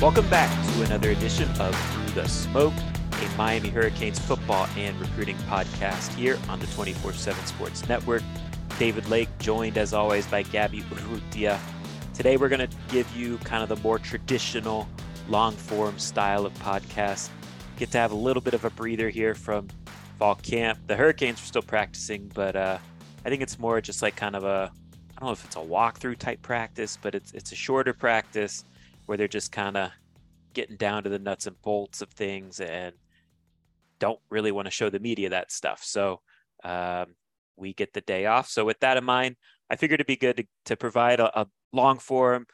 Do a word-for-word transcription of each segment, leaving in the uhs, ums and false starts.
Welcome back to another edition of Through the Smoke, a Miami Hurricanes football and recruiting podcast here on the twenty-four seven Sports Network. David Lake joined, as always, by Gabby Urrutia. Today we're going to give you kind of the more traditional long-form style of podcast. Get to have a little bit of a breather here from fall camp. The Hurricanes are still practicing, but uh, I think it's more just like kind of a, I don't know if it's a walkthrough type practice, but it's it's a shorter practice where they're just kind of getting down to the nuts and bolts of things and don't really want to show the media that stuff. So um, we get the day off. So with that in mind, I figured it'd be good to, to provide a, a long form,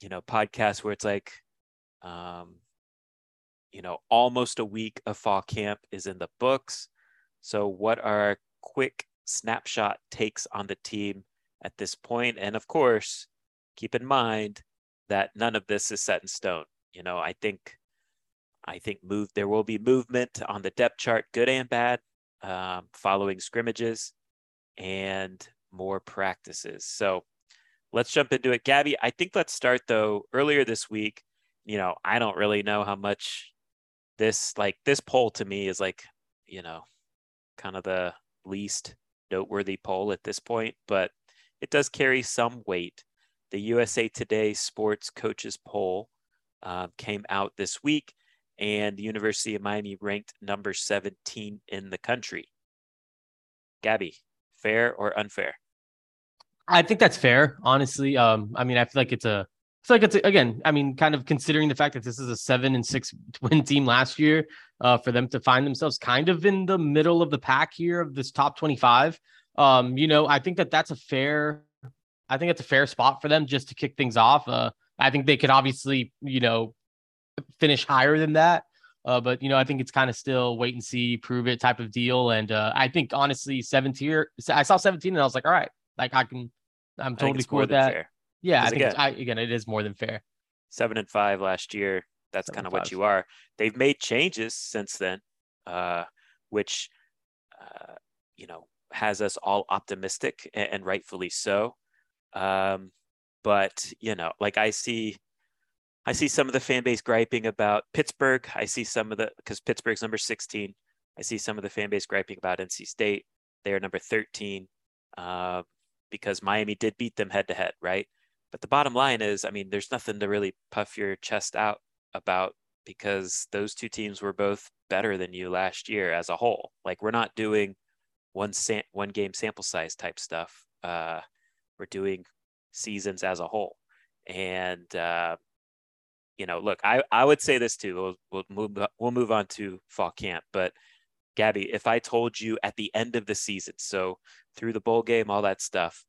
you know, podcast where it's like, um, you know, almost a week of fall camp is in the books. So what are quick snapshot takes on the team at this point? And of course, keep in mind that none of this is set in stone. You know, I think, I think move, there will be movement on the depth chart, good and bad, um, following scrimmages and more practices. So let's jump into it. Gabby, I think let's start though, earlier this week, you know, I don't really know how much this, like this poll to me is like, you know, kind of the least noteworthy poll at this point, but it does carry some weight. The U S A Today Sports Coaches Poll uh, came out this week, and the University of Miami ranked number seventeen in the country. Gabby, fair or unfair? I think that's fair, honestly. Um, I mean, I feel like it's a, I feel like it's a, again, I mean, kind of considering the fact that this is a seven and six win team last year, uh, for them to find themselves kind of in the middle of the pack here of this top twenty-five. Um, you know, I think that that's a fair. I think it's a fair spot for them just to kick things off. Uh, I think they could obviously, you know, finish higher than that. Uh, but, you know, I think it's kind of still wait and see, prove it type of deal. And uh, I think, honestly, seventeen, I saw seventeen and I was like, all right, like I can, I'm totally cool with that. Fair. Yeah, I think, again, it's, I, again, it is more than fair. Seven and five last year. That's kind of what you are. They've made changes since then, uh, which, uh, you know, has us all optimistic and, and rightfully so. Um, but you know, like I see, I see some of the fan base griping about Pittsburgh. I see some of the, cause Pittsburgh's number sixteen. I see some of the fan base griping about N C State. They are number thirteen, uh, because Miami did beat them head to head. Right. But the bottom line is, I mean, there's nothing to really puff your chest out about because those two teams were both better than you last year as a whole. Like we're not doing one sam- one game sample size type stuff. Uh, We're doing seasons as a whole. And, uh, you know, look, I, I would say this too. We'll, we'll, move, we'll move on to fall camp. But, Gabby, if I told you at the end of the season, so through the bowl game, all that stuff,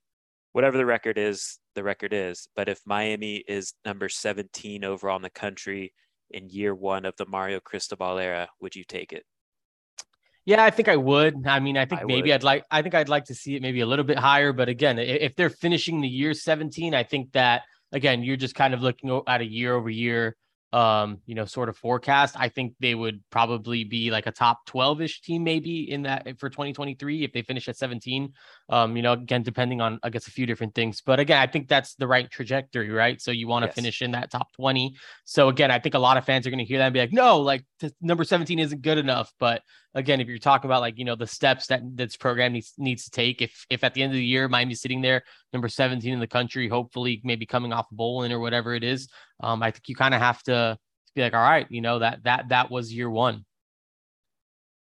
whatever the record is, the record is. But if Miami is number seventeen overall in the country in year one of the Mario Cristobal era, would you take it? Yeah, I think I would. I mean, I think I maybe would. I'd like, I think I'd like to see it maybe a little bit higher, but again, if they're finishing the year seventeen, I think that again, you're just kind of looking at a year over year, um, you know, sort of forecast. I think they would probably be like a top twelve ish team, maybe in that for twenty twenty-three, if they finish at seventeen, um, you know, again, depending on, I guess, a few different things, but again, I think that's the right trajectory, right? So you want to yes. finish in that top twenty. So again, I think a lot of fans are going to hear that and be like, no, like t- number seventeen isn't good enough. But again, if you're talking about like, you know, the steps that this program needs, needs to take, if, if at the end of the year, Miami's sitting there, number seventeen in the country, hopefully maybe coming off a bowl in or whatever it is. Um, I think you kind of have to be like, all right, you know, that, that, that was year one.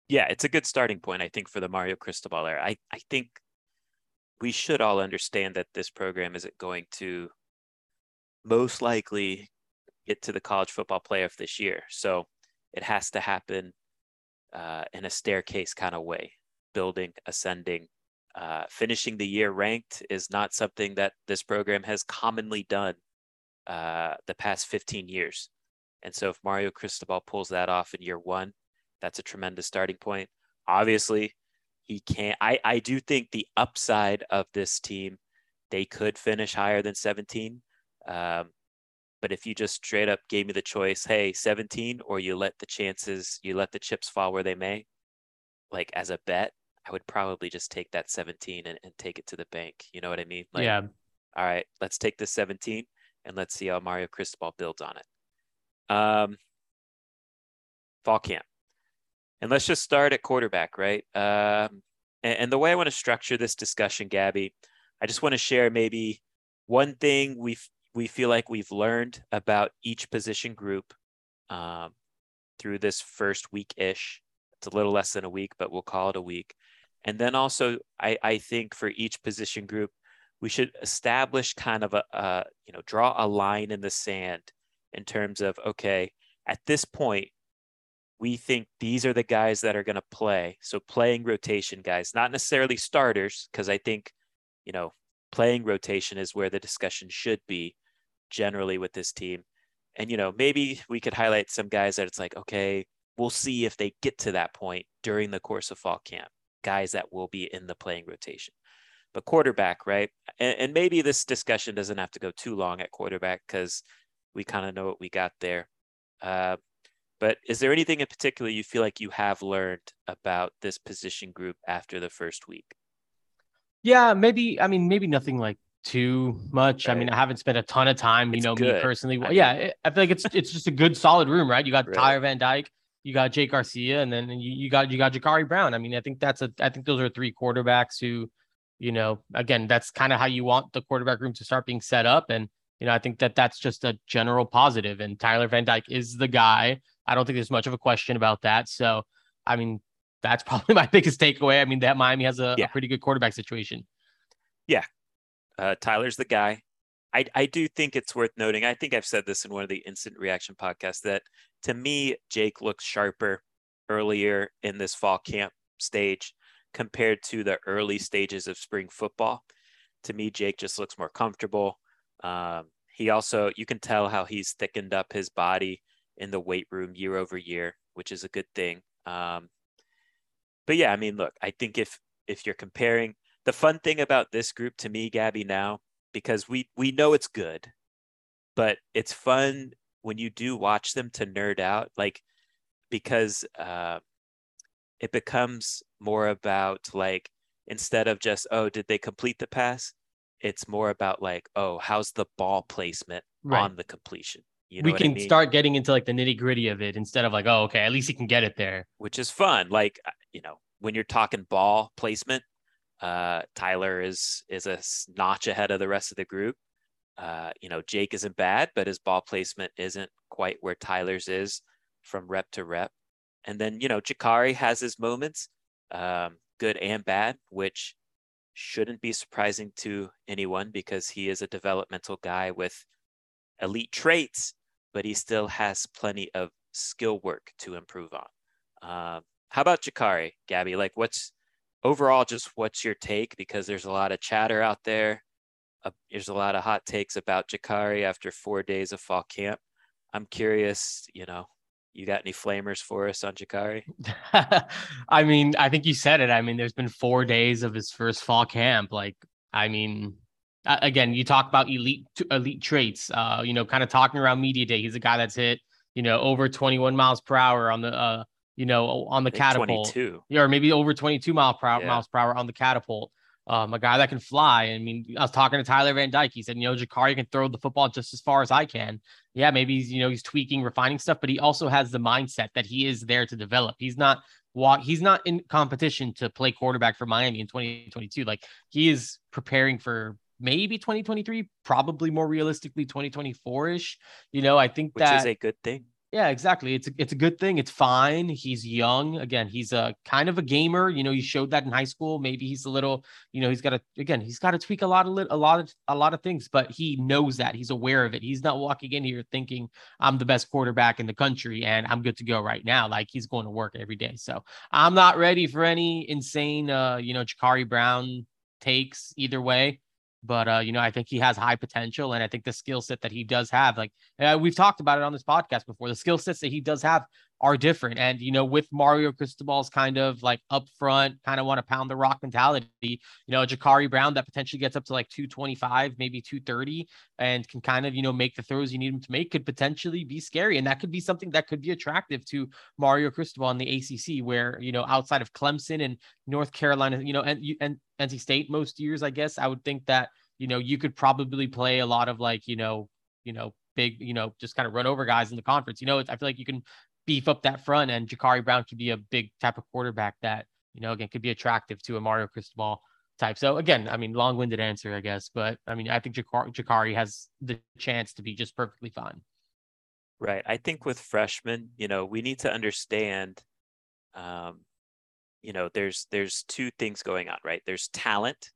Yeah. It's a good starting point. I think for the Mario Cristobal era, I, I think we should all understand that this program isn't going to most likely get to the college football playoff this year. So it has to happen Uh, in a staircase kind of way, building, ascending, uh, finishing the year ranked is not something that this program has commonly done uh, the past fifteen years. And so if Mario Cristobal pulls that off in year one, that's a tremendous starting point. Obviously, he can't. I, I do think the upside of this team, they could finish higher than seventeen. Um, But if you just straight up gave me the choice, hey, seventeen, or you let the chances, you let the chips fall where they may, like as a bet, I would probably just take that seventeen and, and take it to the bank. You know what I mean? Like, yeah. All right, let's take the seventeen and let's see how Mario Cristobal builds on it. um, fall camp. And let's just start at quarterback, right? Um, and, and the way I want to structure this discussion, Gabby, I just want to share maybe one thing we've we feel like we've learned about each position group um, through this first week-ish. It's a little less than a week, but we'll call it a week. And then also, I, I think for each position group, we should establish kind of a, a, you know, draw a line in the sand in terms of, okay, at this point, we think these are the guys that are going to play. So playing rotation guys, not necessarily starters, because I think, you know, playing rotation is where the discussion should be generally with this team. And, you know, maybe we could highlight some guys that it's like, okay, we'll see if they get to that point during the course of fall camp, guys that will be in the playing rotation. But quarterback, right? And, and maybe this discussion doesn't have to go too long at quarterback because we kind of know what we got there. Uh, but is there anything in particular you feel like you have learned about this position group after the first week? Yeah, maybe. I mean, maybe nothing like too much. Right. I mean, I haven't spent a ton of time, you it's know, good. me personally. Well, I mean, yeah, I feel like it's it's just a good solid room, right? You got really? Tyler Van Dyke, you got Jake Garcia, and then you, you got you got Jakhari Brown. I mean, I think that's a I think those are three quarterbacks who, you know, again, that's kind of how you want the quarterback room to start being set up. And, you know, I think that that's just a general positive. And Tyler Van Dyke is the guy. I don't think there's much of a question about that. So, I mean, that's probably my biggest takeaway. I mean, that Miami has a, yeah. a pretty good quarterback situation. Yeah. Uh, Tyler's the guy. I, I do think it's worth noting. I think I've said this in one of the Instant Reaction podcasts that to me, Jake looks sharper earlier in this fall camp stage compared to the early stages of spring football. To me, Jake just looks more comfortable. Um, he also, you can tell how he's thickened up his body in the weight room year over year, which is a good thing. Um, but yeah, I mean, look, I think if, if you're comparing, the fun thing about this group to me, Gabby, now, because we we know it's good, but it's fun when you do watch them to nerd out, like, because uh, it becomes more about, like, instead of just, oh, did they complete the pass? It's more about, like, oh, how's the ball placement right. on the completion? You know we can I mean? start getting into, like, the nitty gritty of it instead of, like, oh, okay, at least he can get it there. Which is fun. Like, you know, when you're talking ball placement, uh Tyler is is a notch ahead of the rest of the group. Uh you know, Jake isn't bad, but his ball placement isn't quite where Tyler's is from rep to rep. And then, you know, Jakhari has his moments, um good and bad, which shouldn't be surprising to anyone because he is a developmental guy with elite traits, but he still has plenty of skill work to improve on. Um how about Jakhari, Gabby? Like, what's overall, just what's your take? Because there's a lot of chatter out there. Uh, there's a lot of hot takes about Jakhari after four days of fall camp. I'm curious, you know, you got any flamers for us on Jakhari? I mean, I think you said it. I mean, there's been four days of his first fall camp. Like, I mean, again, you talk about elite, elite traits, uh, you know, kind of talking around media day. He's a guy that's hit, you know, over twenty-one miles per hour on the, uh, you know, on the catapult, twenty-two yeah, or maybe over twenty-two mile per hour, yeah. miles per hour on the catapult. Um, a guy that can fly. I mean, I was talking to Tyler Van Dyke. He said, you know, Jakhari can throw the football just as far as I can. Yeah, maybe he's, you know, he's tweaking, refining stuff, but he also has the mindset that he is there to develop. He's not walk. He's not in competition to play quarterback for Miami in twenty twenty-two. Like, he is preparing for maybe twenty twenty-three, probably more realistically twenty twenty-four ish. You know, I think Which that is a good thing. Yeah, exactly. It's a, it's a good thing. It's fine. He's young. Again, he's a kind of a gamer. You know, you showed that in high school. Maybe he's a little, you know, he's got to, again, he's got to tweak a lot of, li- a lot of, a lot of things, but he knows that. He's aware of it. He's not walking in here thinking I'm the best quarterback in the country and I'm good to go right now. Like, he's going to work every day. So I'm not ready for any insane, uh, you know, Jakhari Brown takes either way. But, uh, you know, I think he has high potential, and I think the skill set that he does have, like, uh, we've talked about it on this podcast before, the skill sets that he does have are different. And, you know, with Mario Cristobal's kind of like upfront, kind of want to pound the rock mentality, you know, Jakhari Brown that potentially gets up to like two twenty-five, maybe two thirty, and can kind of, you know, make the throws you need him to make could potentially be scary. And that could be something that could be attractive to Mario Cristobal in the A C C, where, you know, outside of Clemson and North Carolina, you know, and, and N C State most years, I guess, I would think that, you know, you could probably play a lot of like, you know, you know, big, you know, just kind of run over guys in the conference. You know, it's, I feel like you can beef up that front, and Jakhari Brown could be a big type of quarterback that, you know, again, could be attractive to a Mario Cristobal type. So again, I mean, long-winded answer, I guess, but I mean, I think Jakhari, Jakhari has the chance to be just perfectly fine. Right. I think with freshmen, you know, we need to understand, um, you know, there's, there's two things going on, right? There's talent,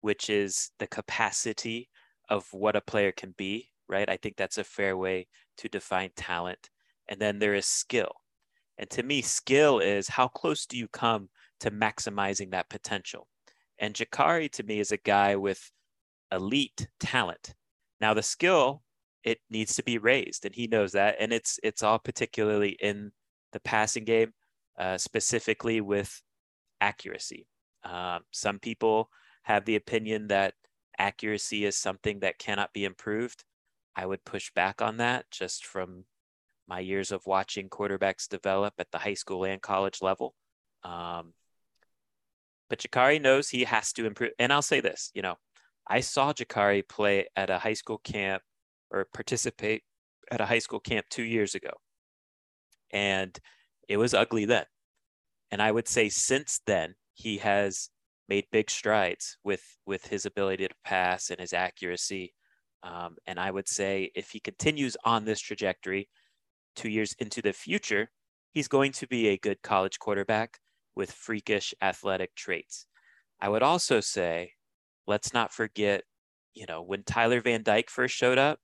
which is the capacity of what a player can be, right? I think that's a fair way to define talent. And then there is skill. And to me, skill is how close do you come to maximizing that potential? And Jakhari, to me, is a guy with elite talent. Now the skill, it needs to be raised, and he knows that. And it's, it's all particularly in the passing game, uh, specifically with accuracy. Um, some people have the opinion that accuracy is something that cannot be improved. I would push back on that just from my years of watching quarterbacks develop at the high school and college level. Um, but Jakhari knows he has to improve. And I'll say this, you know, I saw Jakhari play at a high school camp or participate at a high school camp two years ago. And it was ugly then. And I would say since then, he has made big strides with, with his ability to pass and his accuracy. Um, and I would say if he continues on this trajectory, two years into the future, he's going to be a good college quarterback with freakish athletic traits. I would also say, let's not forget, you know, when Tyler Van Dyke first showed up,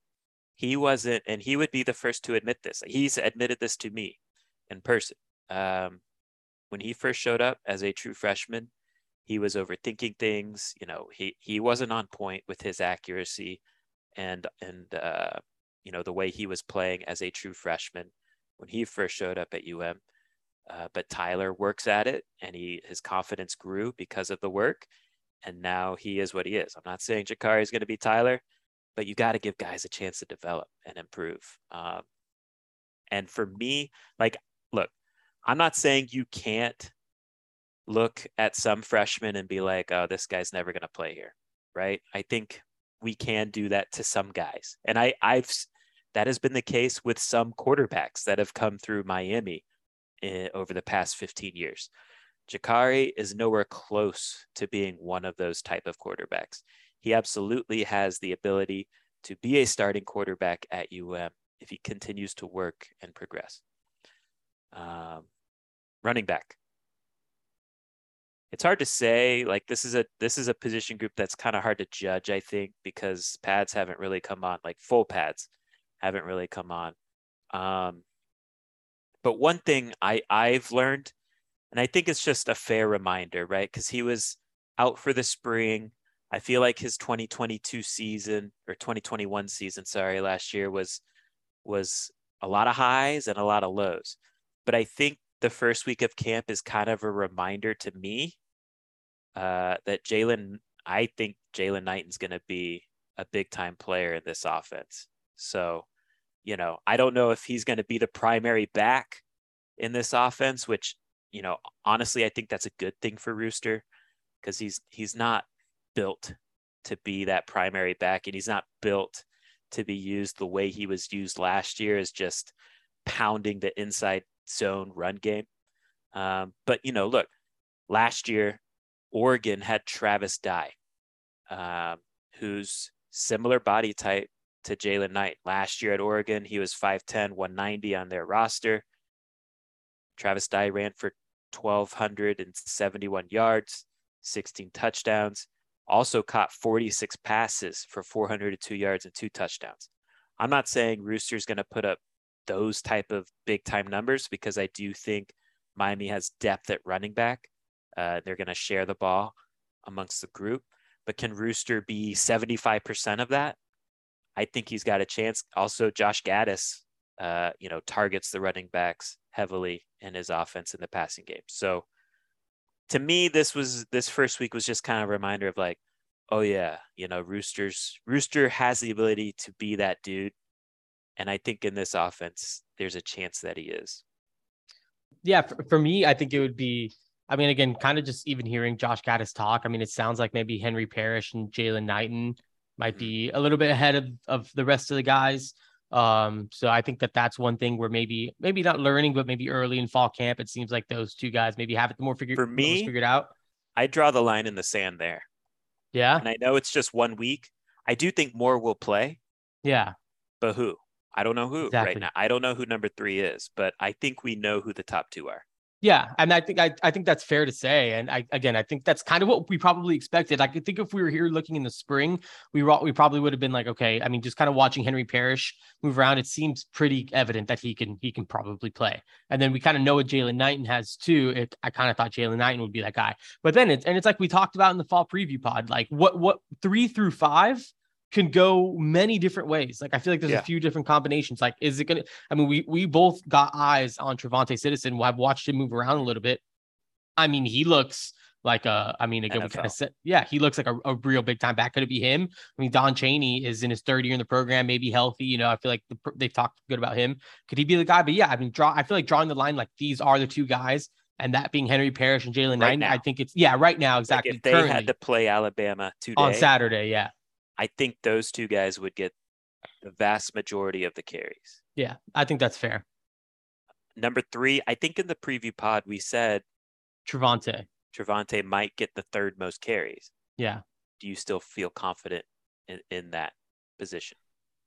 he wasn't, and he would be the first to admit this. He's admitted this to me in person. Um, when he first showed up as a true freshman, he was overthinking things. You know, he, he wasn't on point with his accuracy and, and, uh, you know, the way he was playing as a true freshman when he first showed up at U M. Uh, but Tyler works at it, and he, his confidence grew because of the work. And now he is what he is. I'm not saying Jakhari is going to be Tyler, but you got to give guys a chance to develop and improve. Um, and for me, like, look, I'm not saying you can't look at some freshmen and be like, oh, this guy's never going to play here. Right. I think we can do that to some guys. And I, I've, that has been the case with some quarterbacks that have come through Miami in, over the past fifteen years. Jakhari is nowhere close to being one of those type of quarterbacks. He absolutely has the ability to be a starting quarterback at U M if he continues to work and progress. Um, running back. It's hard to say, like, this is a this is a position group that's kind of hard to judge, I think, because pads haven't really come on, like full pads haven't really come on. Um, but one thing I, I've learned, and I think it's just a fair reminder, right? Because he was out for the spring. I feel like his twenty twenty-two season or twenty twenty-one season, sorry, last year was was a lot of highs and a lot of lows. But I think the first week of camp is kind of a reminder to me uh, that Jaylan, I think Jaylan Knighton's going to be a big time player in this offense. So, you know, I don't know if he's going to be the primary back in this offense, which, you know, honestly, I think that's a good thing for Rooster because he's, he's not built to be that primary back, and he's not built to be used the way he was used last year, is just pounding the inside zone run game. Um, but, you know, look, last year, Oregon had Travis Dye, um, who's similar body type to Jaylan Knight. Last year at Oregon, he was five ten, one ninety on their roster. Travis Dye ran for one thousand two hundred seventy-one yards, sixteen touchdowns, also caught forty-six passes for four hundred two yards and two touchdowns. I'm not saying Rooster's going to put up those type of big time numbers because I do think Miami has depth at running back. Uh, they're going to share the ball amongst the group, but can Rooster be seventy-five percent of that? I think he's got a chance. Also, Josh Gattis, uh, you know, targets the running backs heavily in his offense in the passing game. So to me, this was, this first week was just kind of a reminder of like, oh yeah, you know, Roosters Rooster has the ability to be that dude. And I think in this offense, there's a chance that he is. Yeah, for, for me, I think it would be, I mean, again, kind of just even hearing Josh Gattis talk. I mean, it sounds like maybe Henry Parrish and Jaylan Knighton might be a little bit ahead of, of the rest of the guys. Um, so I think that that's one thing where maybe, maybe not learning, but maybe early in fall camp, it seems like those two guys maybe have it more figured, For me, figured out. I draw the line in the sand there. Yeah. And I know it's just one week. I do think more will play. Yeah. But who? I don't know who exactly. Right now. I don't know who number three is, but I think we know who the top two are. Yeah. And I think, I, I think that's fair to say. And I, again, I think that's kind of what we probably expected. I could think if we were here looking in the spring, we we probably would have been like, okay, I mean, just kind of watching Henry Parrish move around, it seems pretty evident that he can, he can probably play. And then we kind of know what Jaylan Knighton has too. It, I kind of thought Jaylan Knighton would be that guy, but then it's, and it's like we talked about in the fall preview pod, like what, what three through five can go many different ways. Like, I feel like there's yeah. a few different combinations. Like, is it going to, I mean, we, we both got eyes on TreVonte' Citizen. Well, I've watched him move around a little bit. I mean, he looks like a, I mean, again, we kind of said, yeah, he looks like a, a real big time back. Could it be him? I mean, Don Chaney is in his third year in the program, maybe healthy. You know, I feel like the, they've talked good about him. Could he be the guy? But yeah, I mean, draw, I feel like drawing the line, like these are the two guys, and that being Henry Parrish and Jaylan Knighton. Right I think it's, yeah, right now, exactly. Like if they currently had to play Alabama today on Saturday, yeah. I think those two guys would get the vast majority of the carries. Yeah, I think that's fair. Number three, I think in the preview pod, we said TreVonte. TreVonte might get the third most carries. Yeah. Do you still feel confident in, in that position?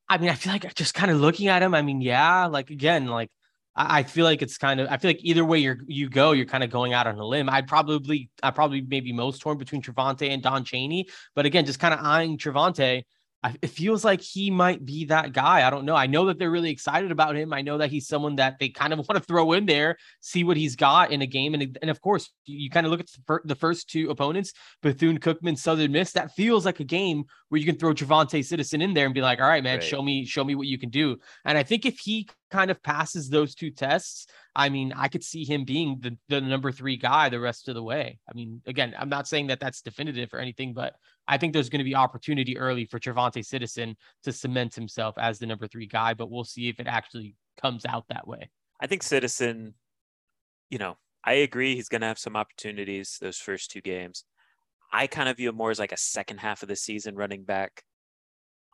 I mean, I feel like just kind of looking at him. I mean, yeah, like, again, like, I feel like it's kind of, I feel like either way you're, you go, you're kind of going out on a limb. I'd probably, I probably maybe most torn between TreVonte and Don Chaney, but again, just kind of eyeing TreVonte, I, it feels like he might be that guy. I don't know. I know that they're really excited about him. I know that he's someone that they kind of want to throw in there, see what he's got in a game. And, and of course, you kind of look at the, fir- the first two opponents, Bethune-Cookman, Southern Miss. That feels like a game where you can throw TreVonte' Citizen in there and be like, all right, man, right. show me, show me what you can do. And I think if he kind of passes those two tests, I mean, I could see him being the, the number three guy the rest of the way. I mean, again, I'm not saying that that's definitive or anything, but I think there's going to be opportunity early for TreVonte' Citizen to cement himself as the number three guy, but we'll see if it actually comes out that way. I think Citizen, you know, I agree. He's going to have some opportunities those first two games. I kind of view him more as like a second half of the season running back.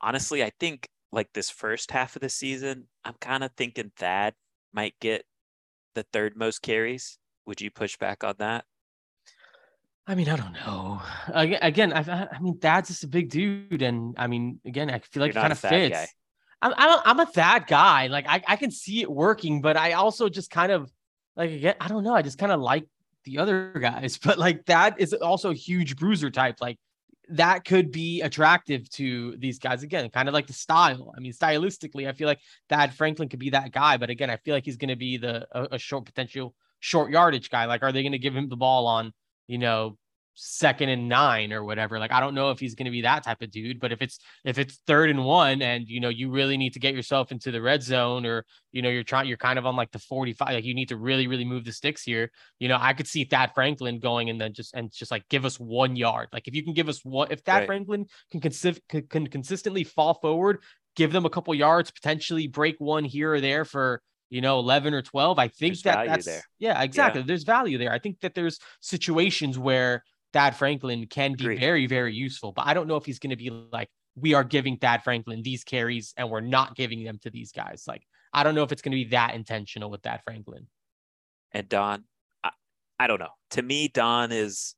Honestly, I think like this first half of the season, I'm kind of thinking Thad might get the third most carries. Would you push back on that? I mean, I don't know. Again, I, I mean, Thad's just a big dude. And I mean, again, I feel like You're it kind of fits. Guy. I'm, I'm a Thad guy. Like I, I can see it working, but I also just kind of like, again, I don't know. I just kind of like the other guys, but like that is also a huge bruiser type. Like, that could be attractive to these guys. Again, kind of like the style. I mean, stylistically, I feel like Thad Franklin could be that guy, but again, I feel like he's going to be the, a, a short potential short yardage guy. Like, are they going to give him the ball on, you know, second and nine or whatever? Like, I don't know if he's going to be that type of dude, but if it's, if it's third and one and, you know, you really need to get yourself into the red zone or, you know, you're trying, you're kind of on like the forty-five, like you need to really, really move the sticks here. You know, I could see Thad Franklin going and then just, and just like, give us one yard. Like if you can give us one, if Thad right. Franklin can, consi- can, can consistently fall forward, give them a couple yards, potentially break one here or there for, you know, eleven or twelve. I think there's that that's, there. yeah, exactly. Yeah. There's value there. I think that there's situations where Thad Franklin can be Agreed. very, very useful, but I don't know if he's going to be like, we are giving Thad Franklin these carries and we're not giving them to these guys. Like, I don't know if it's going to be that intentional with Thad Franklin. And Don, I, I don't know. To me, Don is,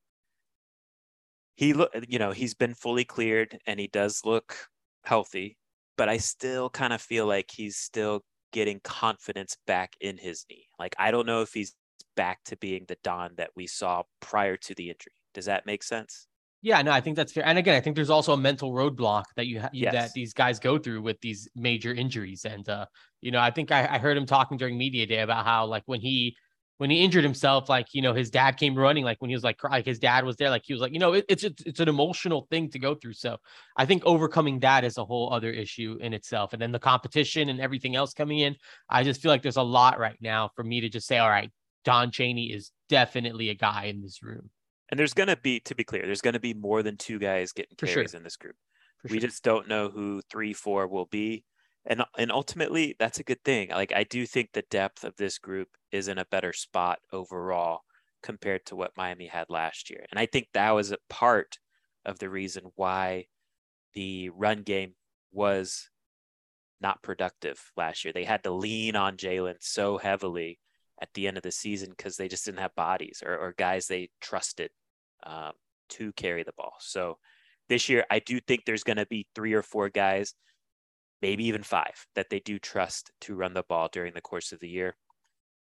he look, you know, he's been fully cleared and he does look healthy, but I still kind of feel like he's still getting confidence back in his knee. Like, I don't know if he's back to being the Don that we saw prior to the injury. Does that make sense? Yeah, no, I think that's fair. And again, I think there's also a mental roadblock that you ha- yes. that these guys go through with these major injuries. And, uh, you know, I think I, I heard him talking during media day about how, like, when he when he injured himself, like, you know, his dad came running, like when he was like, like his dad was there, like he was like, you know, it, it's, it's it's an emotional thing to go through. So I think overcoming that is a whole other issue in itself. And then the competition and everything else coming in, I just feel like there's a lot right now for me to just say, all right, Don Chaney is definitely a guy in this room. And there's going to be, to be clear, there's going to be more than two guys getting For carries sure. in this group. For we sure. just don't know who three, four will be. And, and ultimately, that's a good thing. Like, I do think the depth of this group is in a better spot overall compared to what Miami had last year. And I think that was a part of the reason why the run game was not productive last year. They had to lean on Jaylan so heavily at the end of the season because they just didn't have bodies or, or guys they trusted um, to carry the ball. So this year, I do think there's going to be three or four guys, maybe even five, that they do trust to run the ball during the course of the year.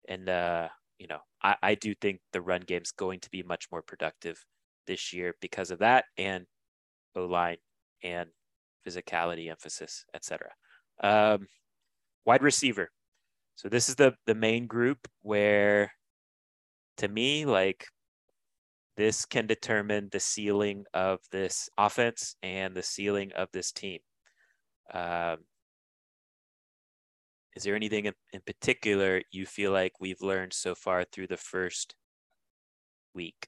And, uh, you know, I, I do think the run game's going to be much more productive this year because of that, and O-line and physicality emphasis, et cetera. Um, wide receiver. So this is the the main group where, to me, like, this can determine the ceiling of this offense and the ceiling of this team. Um, is there anything in, in particular you feel like we've learned so far through the first week?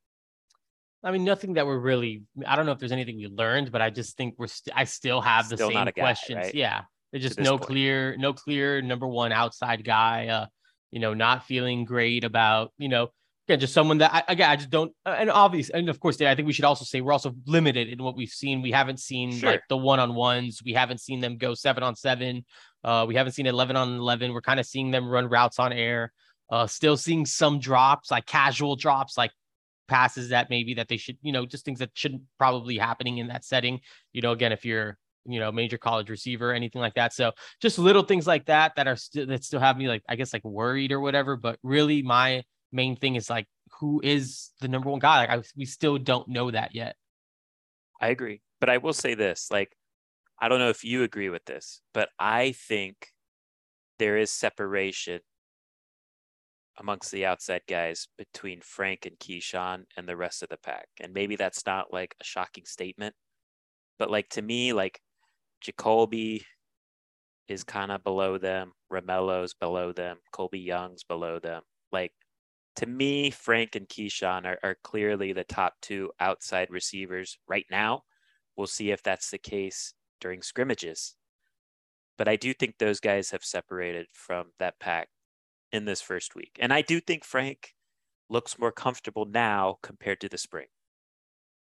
I mean, nothing that we're really, I don't know if there's anything we learned, but I just think we're, st- I still have the still same guy, questions. Right? Yeah. There's just no point. clear, no clear number one outside guy, uh, you know, not feeling great about, you know, again, just someone that I, again, I just don't, uh, and obvious. And of course, I think we should also say we're also limited in what we've seen. We haven't seen sure. like the one-on-ones. We haven't seen them go seven on seven. Uh, we haven't seen eleven on eleven. We're kind of seeing them run routes on air, uh, still seeing some drops, like casual drops, like passes that maybe that they should, you know, just things that shouldn't probably happening in that setting. You know, again, if you're, you know, major college receiver, anything like that. So just little things like that, that are still, that still have me like, I guess, like worried or whatever, but really my main thing is like, who is the number one guy? Like I, we still don't know that yet. I agree. But I will say this, like, I don't know if you agree with this, but I think there is separation amongst the outside guys between Frank and Keyshawn and the rest of the pack. And maybe that's not like a shocking statement, but like, to me, like, Jacoby is kind of below them. Romello's below them. Colby Young's below them. Like, to me, Frank and Keyshawn are, are clearly the top two outside receivers right now. We'll see if that's the case during scrimmages. But I do think those guys have separated from that pack in this first week. And I do think Frank looks more comfortable now compared to the spring.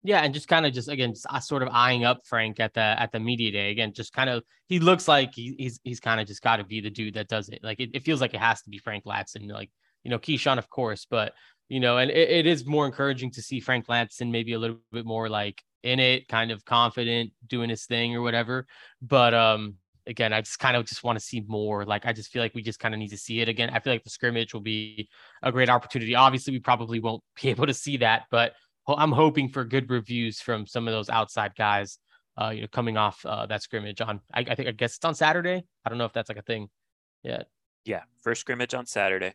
Yeah, and just kind of just, again, sort of eyeing up Frank at the at the media day. Again, just kind of, he looks like he, he's he's kind of just got to be the dude that does it. Like, it, it feels like it has to be Frank Ladson. Like, you know, Keyshawn, of course, but, you know, and it, it is more encouraging to see Frank Ladson maybe a little bit more, like, in it, kind of confident, doing his thing or whatever. But, um, again, I just kind of just want to see more. Like, I just feel like we just kind of need to see it again. I feel like the scrimmage will be a great opportunity. Obviously, we probably won't be able to see that, but I'm hoping for good reviews from some of those outside guys, uh, you know, coming off uh, that scrimmage on, I, I think, I guess it's on Saturday. I don't know if that's like a thing yet. Yeah. First scrimmage on Saturday.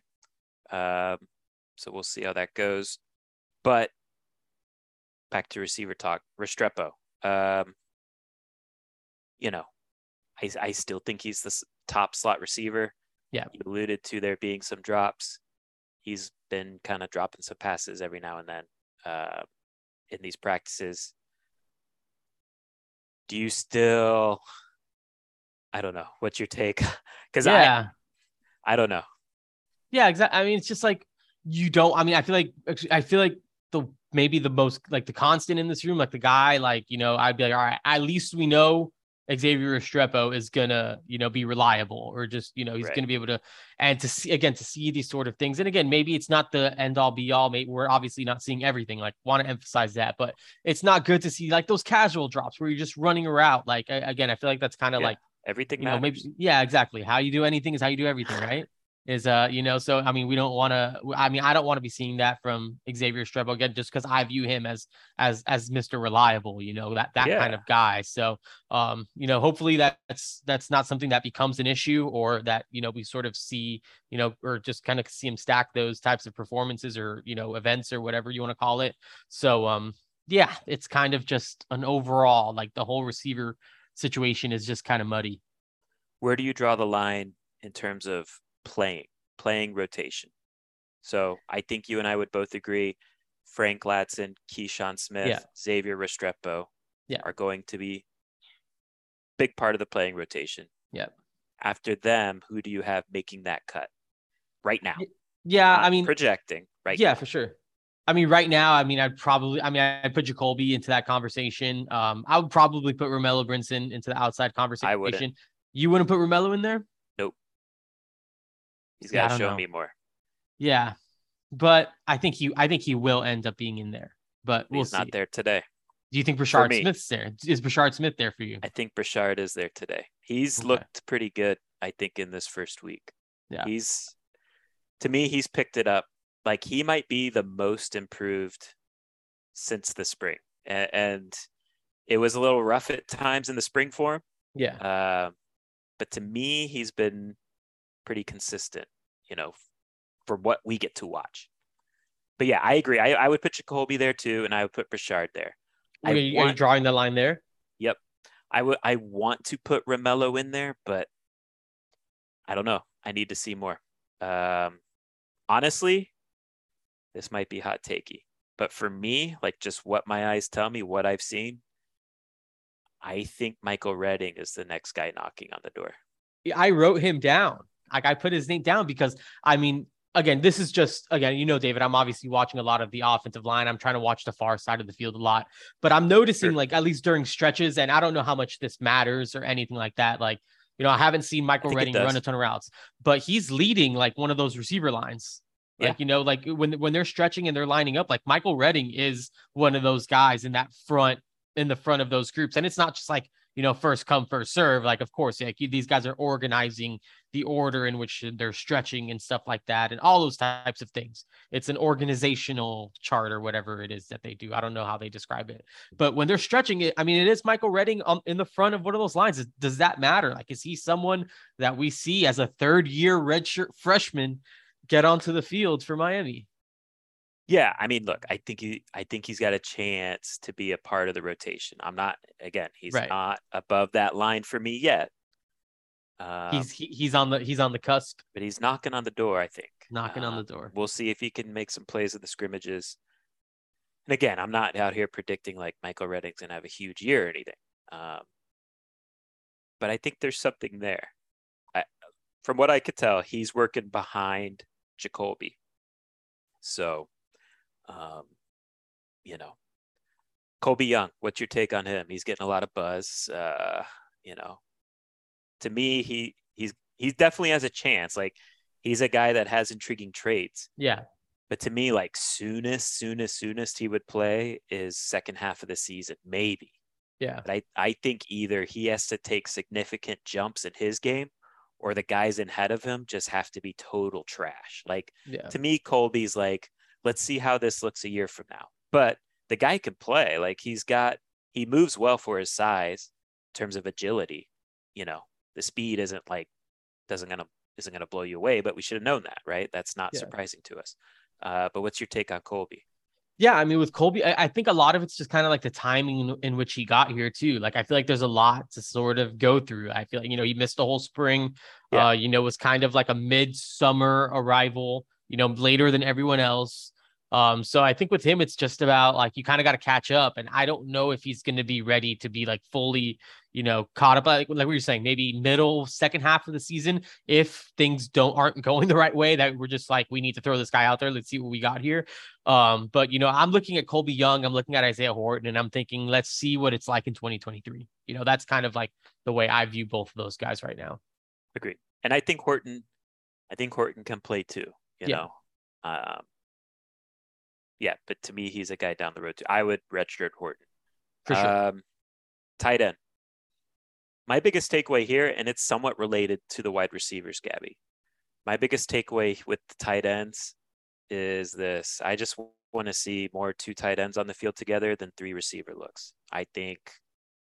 Um, so we'll see how that goes, but back to receiver talk. Restrepo. Um, you know, I, I still think he's the top slot receiver. Yeah. You alluded to there being some drops. He's been kind of dropping some passes every now and then. Uh, in these practices, do you still, I don't know, what's your take? Because yeah. I, I don't know. Yeah, exactly. I mean, it's just like, you don't, I mean, I feel like, I feel like the, maybe the most, like the constant in this room, like the guy, like, you know, I'd be like, all right, at least we know Xavier Restrepo is gonna, you know, be reliable, or just, you know, he's right. gonna be able to, and to see, again, to see these sort of things. And again, maybe it's not the end all be all, mate. We're obviously not seeing everything. Like, want to emphasize that, but it's not good to see like those casual drops where you're just running around. Like, I, again, I feel like that's kind of yeah, like everything. You know, maybe, yeah, exactly. How you do anything is how you do everything, right? Is uh, you know, so I mean, we don't want to. I mean, I don't want to be seeing that from Xavier Restrepo again, just because I view him as as as Mister Reliable, you know, that that yeah. kind of guy. So, um, you know, hopefully that's that's not something that becomes an issue, or that, you know, we sort of see, you know, or just kind of see him stack those types of performances, or, you know, events, or whatever you want to call it. So, um, yeah, it's kind of just an overall, like, the whole receiver situation is just kind of muddy. Where do you draw the line in terms of playing, playing rotation? So I think you and I would both agree Frank Ladson, Keyshawn Smith, yeah. Xavier Restrepo yeah. are going to be big part of the playing rotation. Yeah. After them, who do you have making that cut right now? Yeah. Not I mean, projecting right. Yeah, now. For sure. I mean, right now, I mean, I'd probably, I mean, I'd put Jacoby into that conversation. Um, I would probably put Romello Brinson into the outside conversation. I wouldn't. You wouldn't put Romello in there? Nope. He's got to show know. me more. Yeah, but I think he I think he will end up being in there. But we'll he's see. Not there today. Do you think Breshard Smith's there? Is Breshard Smith there for you? I think Breshard is there today. He's okay. looked pretty good, I think, in this first week. Yeah, he's to me he's picked it up. Like he might be the most improved since the spring, and, and it was a little rough at times in the spring for him. Yeah, uh, but to me he's been pretty consistent. You know, for what we get to watch. But yeah, I agree. I, I would put Jacoby there too, and I would put Breshard there. Are you, want, are you drawing the line there? Yep. I would. I want to put Romello in there, but I don't know. I need to see more. Um, honestly, this might be hot takey, but for me, like just what my eyes tell me, what I've seen, I think Michael Redding is the next guy knocking on the door. Yeah, I wrote him down. Like I put his name down because I mean. Again, this is just, again, you know, David, I'm obviously watching a lot of the offensive line. I'm trying to watch the far side of the field a lot, but I'm noticing sure. like, at least during stretches, and I don't know how much this matters or anything like that. Like, you know, I haven't seen Michael Redding run a ton of routes, but he's leading like one of those receiver lines. Yeah. Like, you know, like when, when they're stretching and they're lining up, like Michael Redding is one of those guys in that front, in the front of those groups. And it's not just like, you know, first come, first serve. Like, of course, like these guys are organizing the order in which they're stretching and stuff like that. And all those types of things. It's an organizational chart or whatever it is that they do. I don't know how they describe it, but when they're stretching it, I mean, it is Michael Redding um, in the front of one of those lines. Does that matter? Like, is he someone that we see as a third year redshirt freshman get onto the field for Miami? Yeah, I mean, look, I think he, I think he's got a chance to be a part of the rotation. I'm not, again, he's right. not above that line for me yet. Um, he's he, he's on the he's on the cusp, but he's knocking on the door. I think knocking um, on the door. We'll see if he can make some plays at the scrimmages. And again, I'm not out here predicting like Michael Redding's gonna have a huge year or anything. Um, but I think there's something there. I, from what I could tell, he's working behind Jacoby, so. Um, you know, Colby Young, what's your take on him? He's getting a lot of buzz. Uh, you know, to me, he, he's, he definitely has a chance. Like he's a guy that has intriguing traits. Yeah. But to me, like soonest, soonest, soonest he would play is second half of the season, maybe. Yeah. But I, I think either he has to take significant jumps in his game or the guys in head of him just have to be total trash. Like yeah. to me, Colby's like, let's see how this looks a year from now. But the guy can play. Like he's got, he moves well for his size in terms of agility. You know, the speed isn't like, doesn't gonna, isn't gonna blow you away, but we should have known that, right? That's not yeah. surprising to us. Uh, but what's your take on Colby? Yeah. I mean, with Colby, I, I think a lot of it's just kind of like the timing in, in which he got here too. Like, I feel like there's a lot to sort of go through. I feel like, you know, he missed the whole spring, yeah. uh, you know, was kind of like a midsummer arrival, you know, later than everyone else. Um, so I think with him, it's just about like, you kind of got to catch up, and I don't know if he's going to be ready to be like fully, you know, caught up. Like, like we were saying, maybe middle second half of the season, if things don't aren't going the right way, that we're just like, we need to throw this guy out there. Let's see what we got here. Um, but you know, I'm looking at Colby Young, I'm looking at Isaiah Horton, and I'm thinking, let's see what it's like in twenty twenty-three. You know, that's kind of like the way I view both of those guys right now. Agreed. And I think Horton, I think Horton can play too, you yeah. know, um, yeah, but to me, he's a guy down the road too. I would redshirt Horton. For sure. Um, tight end. My biggest takeaway here, and it's somewhat related to the wide receivers, Gabby. My biggest takeaway with the tight ends is this. I just want to see more two tight ends on the field together than three receiver looks. I think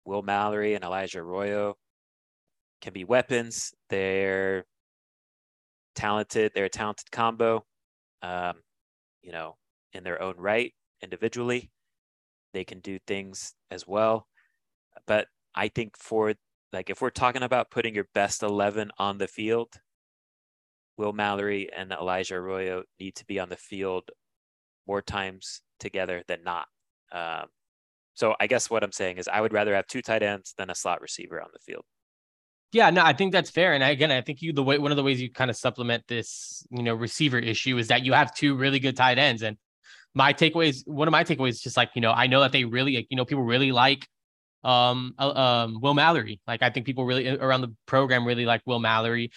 Will Mallory and Elijah Arroyo can be weapons. They're talented. They're a talented combo. Um, you know, in their own right, individually, they can do things as well. But I think for like, if we're talking about putting your best eleven on the field, Will Mallory and Elijah Arroyo need to be on the field more times together than not. Um, so I guess what I'm saying is I would rather have two tight ends than a slot receiver on the field. Yeah, no, I think that's fair. And again, I think you, the way, one of the ways you kind of supplement this, you know, receiver issue is that you have two really good tight ends. And my takeaways, one of my takeaways is just like, you know, I know that they really, you know, people really like um, um, Will Mallory. Like, I think people really around the program really like Will Mallory.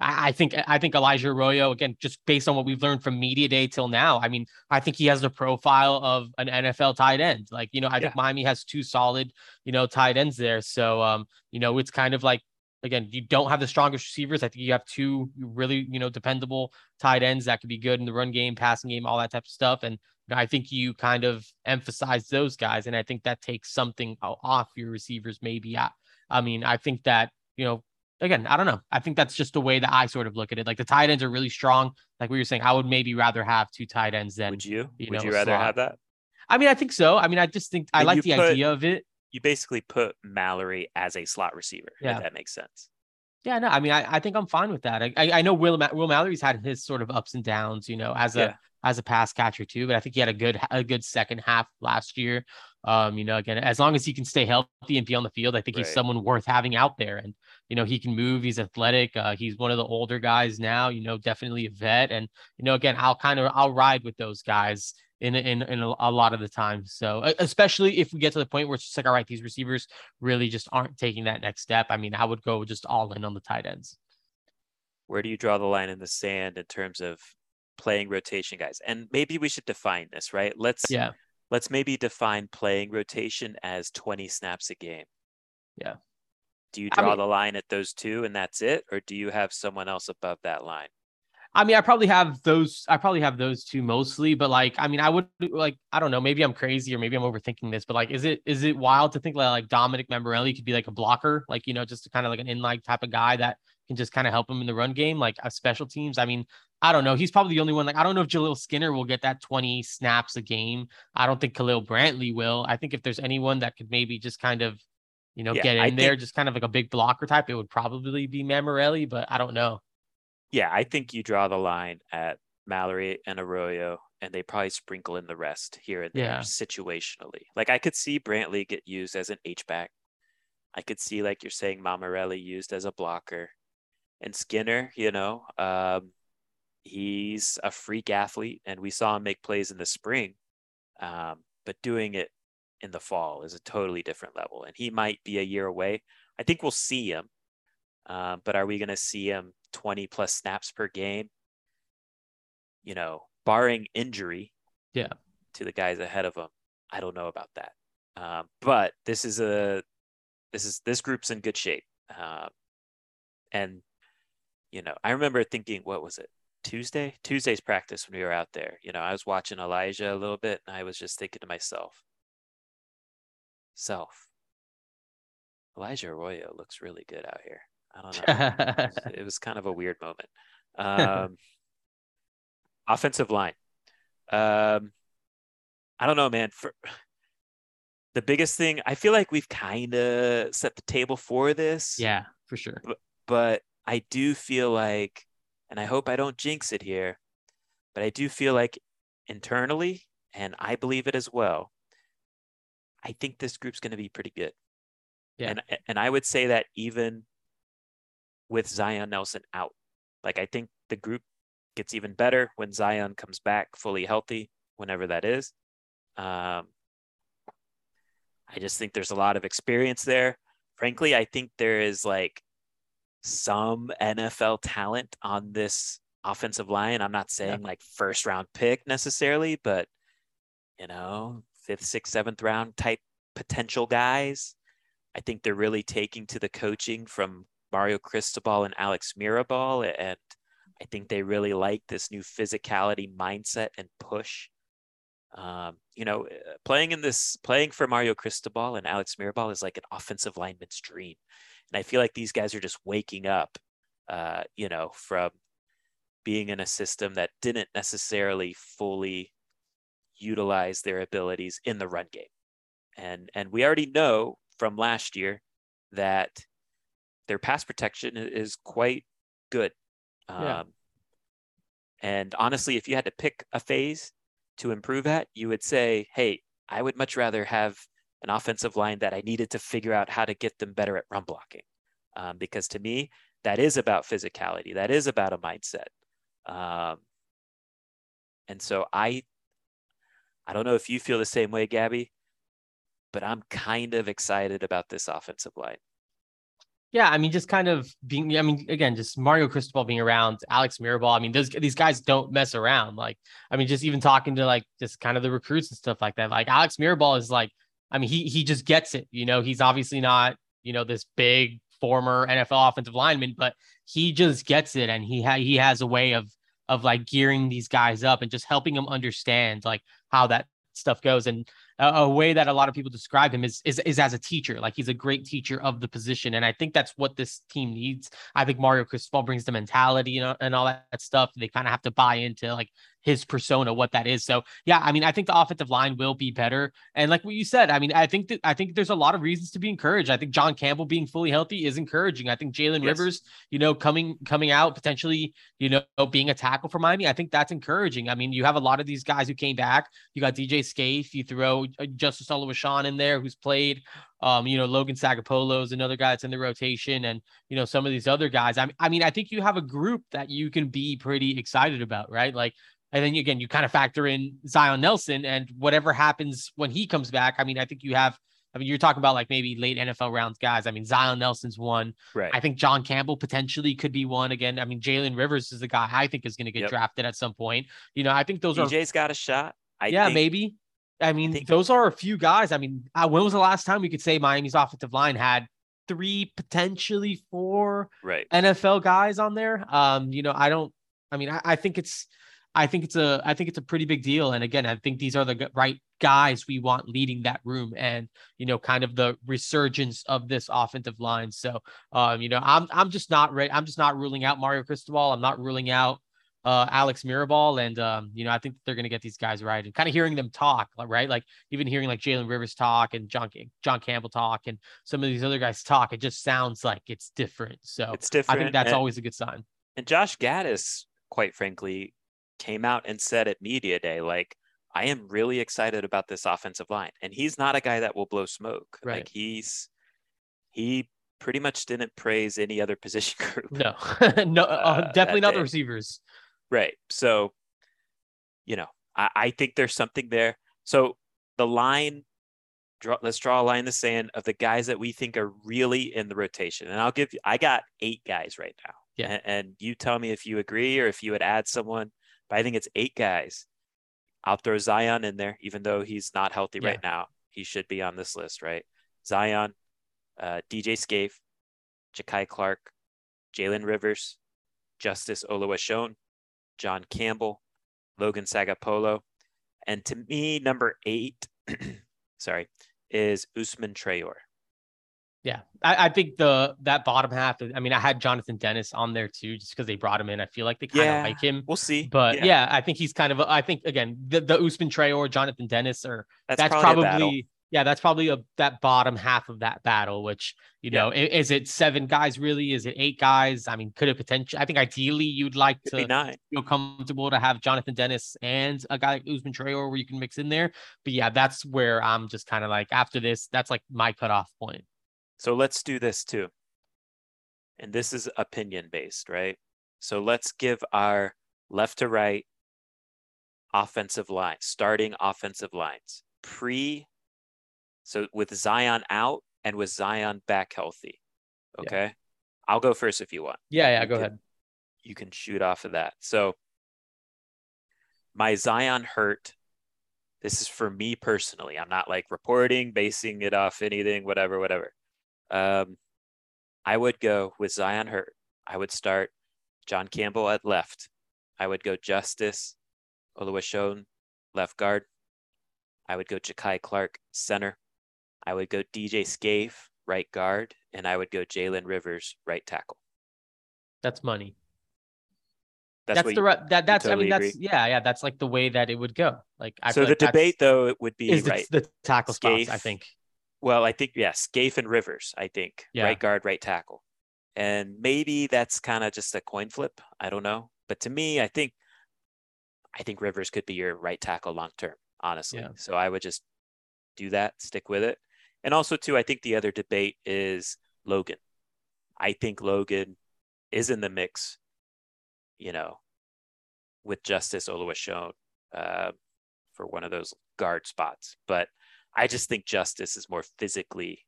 I, I think I think Elijah Arroyo, again, just based on what we've learned from media day till now, I mean, I think he has the profile of an N F L tight end. Like, you know, I yeah. think Miami has two solid, you know, tight ends there. So, um, you know, it's kind of like, again, you don't have the strongest receivers. I think you have two really, you know, dependable tight ends that could be good in the run game, passing game, all that type of stuff. And I think you kind of emphasize those guys. And I think that takes something off your receivers. Maybe. I, I mean, I think that, you know, again, I don't know. I think that's just the way that I sort of look at it. Like, the tight ends are really strong. Like we were saying, I would maybe rather have two tight ends than, would you, you know, would you rather slot. Have that? I mean, I think so. I mean, I just think I but like the put... idea of it. You basically put Mallory as a slot receiver, yeah. if that makes sense. Yeah, no, I mean, I, I think I'm fine with that. I I know Will Will Mallory's had his sort of ups and downs, you know, as a yeah. as a pass catcher too, but I think he had a good a good second half last year. Um, you know, again, as long as he can stay healthy and be on the field, I think right. he's someone worth having out there. And, you know, he can move, he's athletic, uh, he's one of the older guys now, you know, definitely a vet. And, you know, again, I'll kind of I'll ride with those guys in in in a, a lot of the time. So especially if we get to the point where it's just like, all right, these receivers really just aren't taking that next step. I mean, I would go just all in on the tight ends. Where do you draw the line in the sand in terms of playing rotation guys? And maybe we should define this, right? Let's yeah. let's maybe define playing rotation as twenty snaps a game. Yeah. Do you draw I mean, the line at those two and that's it? Or do you have someone else above that line? I mean, I probably have those, I probably have those two mostly, but like, I mean, I would like, I don't know, maybe I'm crazy or maybe I'm overthinking this, but like, is it, is it wild to think like, like Dominic Membrelli could be like a blocker, like, you know, just kind of like an in-line type of guy that can just kind of help him in the run game, like uh, special teams. I mean, I don't know. He's probably the only one. Like, I don't know if Jalil Skinner will get that twenty snaps a game. I don't think Khalil Brantley will. I think if there's anyone that could maybe just kind of, you know, yeah, get in I there, think... just kind of like a big blocker type, it would probably be Membrelli, but I don't know. Yeah, I think you draw the line at Mallory and Arroyo, and they probably sprinkle in the rest here and there yeah. situationally. Like, I could see Brantley get used as an H-back. I could see, like you're saying, Mammarelli used as a blocker. And Skinner, you know, um, he's a freak athlete, and we saw him make plays in the spring. Um, but doing it in the fall is a totally different level, and he might be a year away. I think we'll see him, uh, but are we going to see him twenty plus snaps per game, you know, barring injury yeah. to the guys ahead of them? I don't know about that. Um, but this is a, this is, this group's in good shape. Um, and, you know, I remember thinking, what was it? Tuesday, Tuesday's practice when we were out there, you know, I was watching Elijah a little bit and I was just thinking to myself, self, Elijah Arroyo looks really good out here. I don't know. It was kind of a weird moment. Um, offensive line. Um, I don't know, man. For the biggest thing, I feel like we've kind of set the table for this. Yeah, for sure. But, but I do feel like, and I hope I don't jinx it here, but I do feel like internally, and I believe it as well, I think this group's going to be pretty good. Yeah. And, and I would say that even with Zion Nelson out. Like, I think the group gets even better when Zion comes back fully healthy, whenever that is. Um, I just think there's a lot of experience there. Frankly, I think there is like some N F L talent on this offensive line. I'm not saying yeah. like first round pick necessarily, but, you know, fifth, sixth, seventh round type potential guys. I think they're really taking to the coaching from Mario Cristobal and Alex Mirabal, and I think they really like this new physicality mindset and push. Um, you know, playing in this, playing for Mario Cristobal and Alex Mirabal is like an offensive lineman's dream, and I feel like these guys are just waking up. Uh, you know, from being in a system that didn't necessarily fully utilize their abilities in the run game, and and we already know from last year that their pass protection is quite good. Um, yeah. And honestly, if you had to pick a phase to improve at, you would say, hey, I would much rather have an offensive line that I needed to figure out how to get them better at run blocking. Um, because to me, that is about physicality. That is about a mindset. Um, and so I, I don't know if you feel the same way, Gabby, but I'm kind of excited about this offensive line. Yeah, I mean, just kind of being, I mean, again, just Mario Cristobal being around, Alex Mirabal. I mean, those, these guys don't mess around. Like, I mean, just even talking to like just kind of the recruits and stuff like that. Like Alex Mirabal is like, I mean, he he just gets it. You know, he's obviously not, you know, this big former N F L offensive lineman, but he just gets it. And he ha- he has a way of of like gearing these guys up and just helping them understand like how that stuff goes. And a, a way that a lot of people describe him is, is, is as a teacher. Like he's a great teacher of the position. And I think that's what this team needs. I think Mario Cristobal brings the mentality and, and all that stuff. They kind of have to buy into like his persona, what that is. So yeah, I mean, I think the offensive line will be better. And like what you said, I mean, I think that, I think there's a lot of reasons to be encouraged. I think John Campbell being fully healthy is encouraging. I think Jaylan yes. Rivers, you know, coming, coming out potentially, you know, being a tackle for Miami. I think that's encouraging. I mean, you have a lot of these guys who came back. You got D J Scaife, you throw Justice Oluwaseun in there, who's played, um, you know, Logan Sagapolo is another guy that's in the rotation. And, you know, some of these other guys, I, I mean, I think you have a group that you can be pretty excited about, right? Like, and then again, you kind of factor in Zion Nelson and whatever happens when he comes back. I mean, I think you have, I mean, you're talking about like maybe late N F L rounds guys. I mean, Zion Nelson's one, right? I think John Campbell potentially could be one again. I mean, Jaylan Rivers is the guy I think is going to get yep. drafted at some point. You know, I think those D J's are, D J's got a shot. I yeah, think, maybe. I mean, I think, those are a few guys. I mean, when was the last time we could say Miami's offensive line had three, potentially four right. N F L guys on there? Um, you know, I don't, I mean, I, I think it's, I think it's a, I think it's a pretty big deal. And again, I think these are the right guys we want leading that room and, you know, kind of the resurgence of this offensive line. So, um, you know, I'm, I'm just not ready. I'm just not ruling out Mario Cristobal. I'm not ruling out uh, Alex Mirabal. And, um, you know, I think they're going to get these guys right and kind of hearing them talk, right? Like even hearing like Jaylan Rivers talk and John, John Campbell talk and some of these other guys talk, it just sounds like it's different. So it's different. I think that's and, always a good sign. And Josh Gattis, quite frankly, came out and said at media day, like, I am really excited about this offensive line. And he's not a guy that will blow smoke. Right. Like he's, he pretty much didn't praise any other position group. No, no, uh, definitely not day. The receivers. Right. So, you know, I, I think there's something there. So the line, draw, let's draw a line in the sand of the guys that we think are really in the rotation. And I'll give you, I got eight guys right now. Yeah. And, and you tell me if you agree or if you would add someone. But I think it's eight guys. I'll throw Zion in there, even though he's not healthy yeah. right now. He should be on this list, right? Zion, uh, D J Scaife, Ja'Kai Clark, Jaylan Rivers, Justice Oluwaseun, John Campbell, Logan Sagapolo. And to me, number eight, sorry, is Usman Traore. Yeah, I, I think the that bottom half, I mean, I had Jonathan Dennis on there too, just because they brought him in. I feel like they kind of yeah, like him. We'll see. But yeah. yeah, I think he's kind of, I think, again, the, the Usman Traore, Jonathan Dennis, or that's, that's probably, probably yeah, that's probably a, that bottom half of that battle, which, you yeah. know, is, is it seven guys really? Is it eight guys? I mean, could it potentially, I think ideally you'd like could to feel comfortable to have Jonathan Dennis and a guy like Usman Traore where you can mix in there. But yeah, that's where I'm just kind of like, after this, that's like my cutoff point. So let's do this too. And this is opinion based, right? So let's give our left to right offensive line, starting offensive lines. Pre, so with Zion out and with Zion back healthy. Okay. Yeah. I'll go first if you want. Yeah, yeah, you go can, ahead. You can shoot off of that. So my Zion hurt. This is for me personally. I'm not like reporting, basing it off anything, whatever, whatever. Um, I would go with Zion Hurt. I would start John Campbell at left. I would go Justice Oluwaseun, left guard. I would go Ja'Kai Clark, center. I would go D J Scaife, right guard. And I would go Jaylan Rivers, right tackle. That's money. That's, that's the right. That, that's totally I mean that's agree. yeah yeah that's like the way that it would go. Like I so the like debate though it would be is right the, the tackle Scaife, spots I think. Well, I think, yeah, Scaife and Rivers, I think. Yeah. Right guard, right tackle. And maybe that's kind of just a coin flip. I don't know. But to me, I think I think Rivers could be your right tackle long term, honestly. Yeah. So I would just do that, stick with it. And also, too, I think the other debate is Logan. I think Logan is in the mix, you know, with Justice Oluwaseun uh, for one of those guard spots. But I just think Justice is more physically,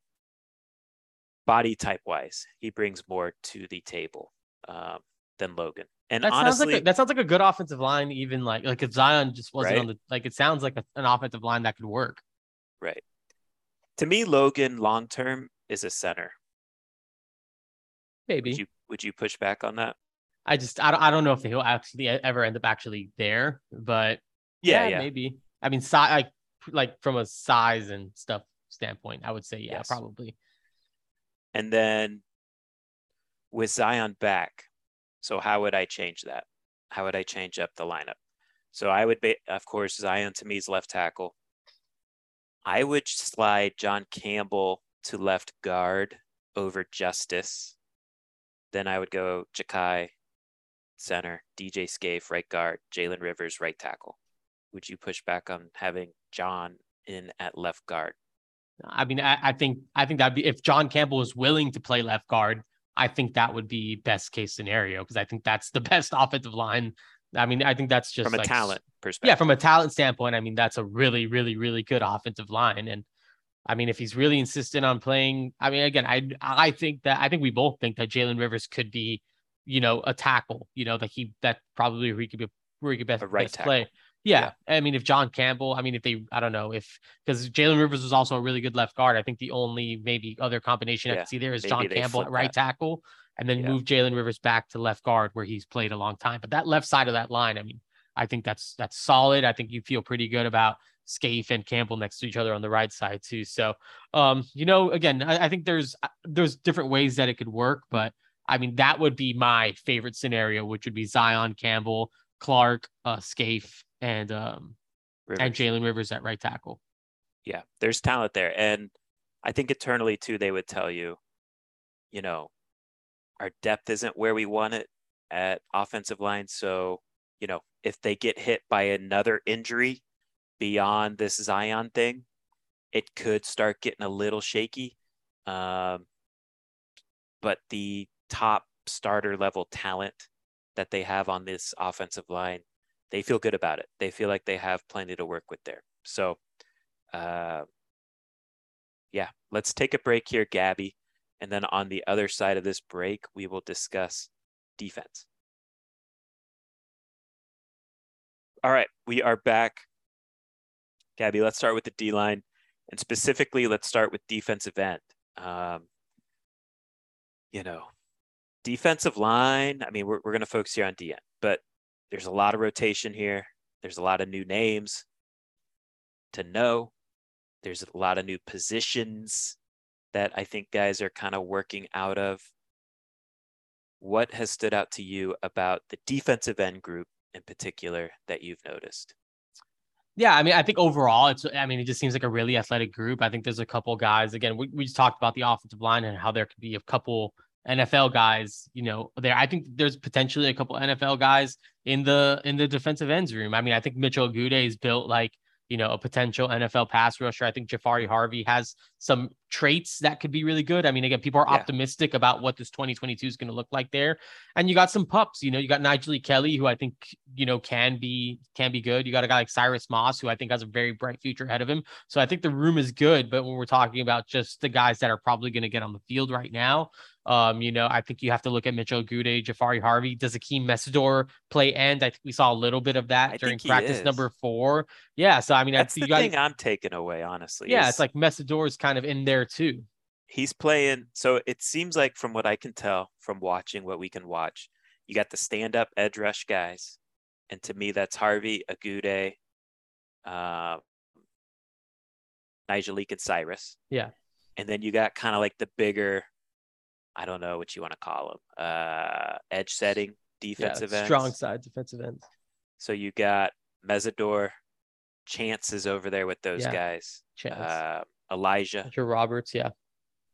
body type wise, he brings more to the table um, than Logan. And that honestly, sounds like a, that sounds like a good offensive line. Even like like if Zion just wasn't right? on the like, it sounds like a, an offensive line that could work. Right. To me, Logan long term is a center. Maybe. Would you, would you push back on that? I just I don't I don't know if he'll actually ever end up actually there, but yeah, yeah, yeah. maybe. I mean, si- like like from a size and stuff standpoint, I would say yeah, yes. probably. And then with Zion back, so how would I change that? How would I change up the lineup? So I would be, of course, Zion to me is left tackle. I would slide John Campbell to left guard over Justice. Then I would go Jakhari, center, D J Scaife, right guard, Jaylan Rivers, right tackle. Would you push back on having John in at left guard? I mean, I, I think I think that'd be, if John Campbell was willing to play left guard, I think that would be best case scenario, because I think that's the best offensive line. I mean, I think that's just from a like, talent perspective. Yeah, from a talent standpoint, I mean, that's a really, really, really good offensive line. And I mean, if he's really insistent on playing, I mean, again, I I think that I think we both think that Jaylan Rivers could be, you know, a tackle, you know, that he that probably he could be where he could best, a right best play. Yeah. yeah. I mean, if John Campbell, I mean, if they, I don't know if, because Jaylan Rivers was also a really good left guard. I think the only maybe other combination yeah. I can see there is maybe John Campbell at right that. tackle, and then yeah. move Jaylan Rivers back to left guard where he's played a long time. But that left side of that line, I mean, I think that's, that's solid. I think you feel pretty good about Scaife and Campbell next to each other on the right side too. So, um, you know, again, I, I think there's, there's different ways that it could work, but I mean, that would be my favorite scenario, which would be Zion, Campbell, Clark, uh, Scaife, and um, Rivers. and Jaylan Rivers at right tackle. Yeah, there's talent there. And I think eternally too, they would tell you, you know, our depth isn't where we want it at offensive line. So, you know, if they get hit by another injury beyond this Zion thing, it could start getting a little shaky. Um, but the top starter level talent that they have on this offensive line, they feel good about it. They feel like they have plenty to work with there. So, uh, yeah, let's take a break here, Gabby. And then on the other side of this break, we will discuss defense. All right, we are back. Gabby, let's start with the D-line. And specifically, let's start with defensive end. Um, you know, defensive line, I mean, we're, we're going to focus here on D-end, but there's a lot of rotation here. There's a lot of new names to know. There's a lot of new positions that I think guys are kind of working out of. What has stood out to you about the defensive end group in particular that you've noticed? Yeah, I mean, I think overall, it's, I mean, it just seems like a really athletic group. I think there's a couple guys, again, we, we just talked about the offensive line and how there could be a couple N F L guys, you know, there, I think there's potentially a couple N F L guys in the, in the defensive ends room. I mean, I think Mitchell Agude is built like, you know, a potential N F L pass rusher. I think Ja'Fari Harvey has some traits that could be really good. I mean, again, people are yeah. optimistic about what this twenty twenty-two is going to look like there. And you got some pups, you know, you got Nigel Leake Kelly, who I think, you know, can be, can be good. You got a guy like Cyrus Moss, who I think has a very bright future ahead of him. So I think the room is good, but when we're talking about just the guys that are probably going to get on the field right now, Um, you know, I think you have to look at Mitchell Agude, Ja'Fari Harvey. Does Akheem Mesidor play end? I think we saw a little bit of that I during practice is. number four. Yeah, so I mean, that's I, the you thing gotta, I'm taking away, honestly. Yeah, is, it's like Mesidor's kind of in there too. He's playing. So it seems like, from what I can tell, from watching what we can watch, you got the stand-up edge rush guys, and to me, that's Harvey, Agude, uh, Nigel Leake, and Cyrus. Yeah, and then you got kind of like the bigger, I don't know what you want to call them, uh, edge setting, defensive yeah, ends. Strong side, defensive ends. So you got Mesidor, Chance is over there with those yeah. guys. Chance. Uh, Elijah. Elijah Roberts, yeah.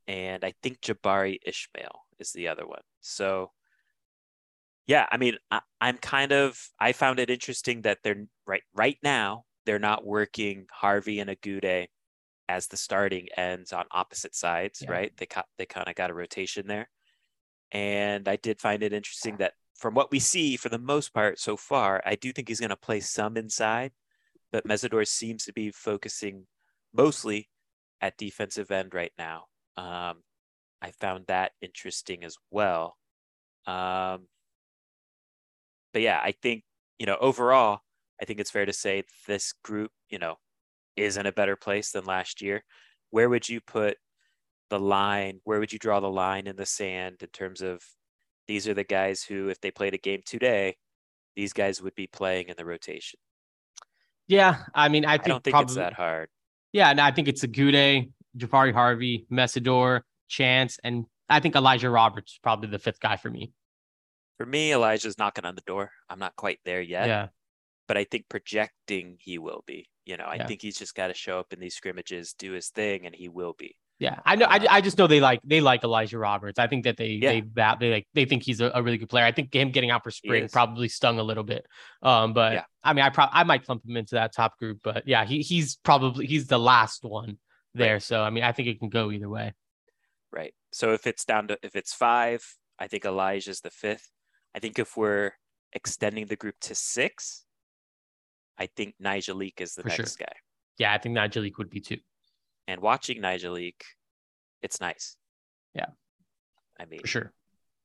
And I think Jabari Ishmael is the other one. So, yeah, I mean, I, I'm kind of, I found it interesting that they're right, right now, they're not working Harvey and Agude as the starting ends on opposite sides, yeah. right? They ca- they kind of got a rotation there. And I did find it interesting that from what we see, for the most part so far, I do think he's going to play some inside, but Mesidor seems to be focusing mostly at defensive end right now. Um, I found that interesting as well. Um, but yeah, I think, you know, overall, I think it's fair to say this group, you know, is in a better place than last year. Where would you put the line? Where would you draw the line in the sand in terms of these are the guys who, if they played a game today, these guys would be playing in the rotation? Yeah. I mean, I think I don't think probably, it's that hard. Yeah. And I think it's Agude, Jakhari Harvey, Mesidor, Chance, and I think Elijah Roberts is probably the fifth guy for me. For me, Elijah's knocking on the door. I'm not quite there yet. Yeah. But I think projecting he will be. You know, I yeah. think he's just got to show up in these scrimmages, do his thing, and he will be. Yeah, I know. Um, I, I just know they like they like Elijah Roberts. I think that they yeah. they that they like they think he's a, a really good player. I think him getting out for spring probably stung a little bit. Um, but yeah. I mean, I probably I might clump him into that top group. But yeah, he he's probably he's the last one there. Right. So I mean, I think it can go either way. Right. So if it's down to if it's five, I think Elijah's the fifth. I think if we're extending the group to six, I think Nigel Leake is the For next sure. guy. Yeah, I think Nigel Leake would be too. And watching Nigel Leake, it's nice. Yeah. I mean, For sure.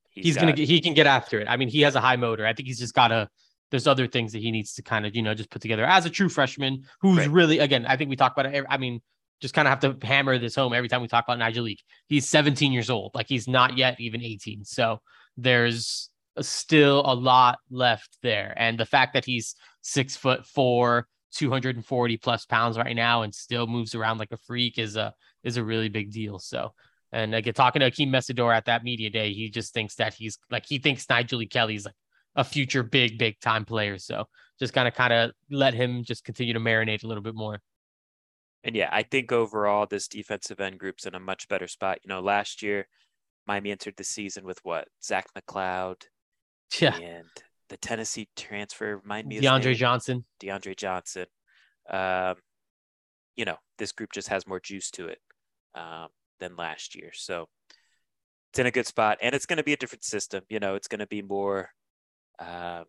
He's, he's going to, he can get after it. I mean, he has a high motor. I think he's just got to, there's other things that he needs to kind of, you know, just put together as a true freshman who's right. really, again, I think we talk about it. I mean, just kind of have to hammer this home every time we talk about Nigel Leake. He's seventeen years old. Like he's not yet even eighteen. So there's still a lot left there. And the fact that he's six foot four, two hundred forty plus pounds right now and still moves around like a freak is a, is a really big deal. So, and like talking to Akheem Mesidor at that media day, he just thinks that he's like, he thinks Nigel Leake Kelly's like a future big, big time player. So just kind of, kind of let him just continue to marinate a little bit more. And yeah, I think overall this defensive end group's in a much better spot. You know, last year Miami entered the season with what? Zach McLeod. Yeah. And the Tennessee transfer, remind me of DeAndre name. Johnson. DeAndre Johnson. Um, you know, this group just has more juice to it um, than last year. So it's in a good spot. And it's going to be a different system. You know, it's going to be more, um,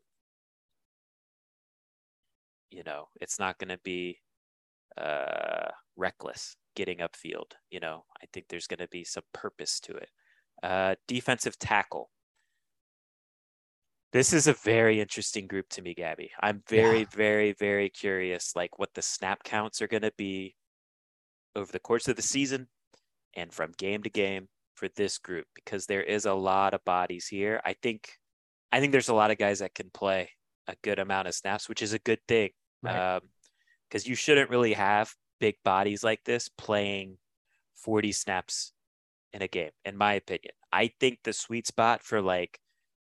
you know, it's not going to be uh, reckless getting upfield. You know, I think there's going to be some purpose to it. Uh, defensive tackle. This is a very interesting group to me, Gabby. I'm very, yeah. very, very curious, like what the snap counts are going to be over the course of the season and from game to game for this group, because there is a lot of bodies here. I think, I think there's a lot of guys that can play a good amount of snaps, which is a good thing, right. um, because you shouldn't really have big bodies like this playing forty snaps in a game, in my opinion. I think the sweet spot for like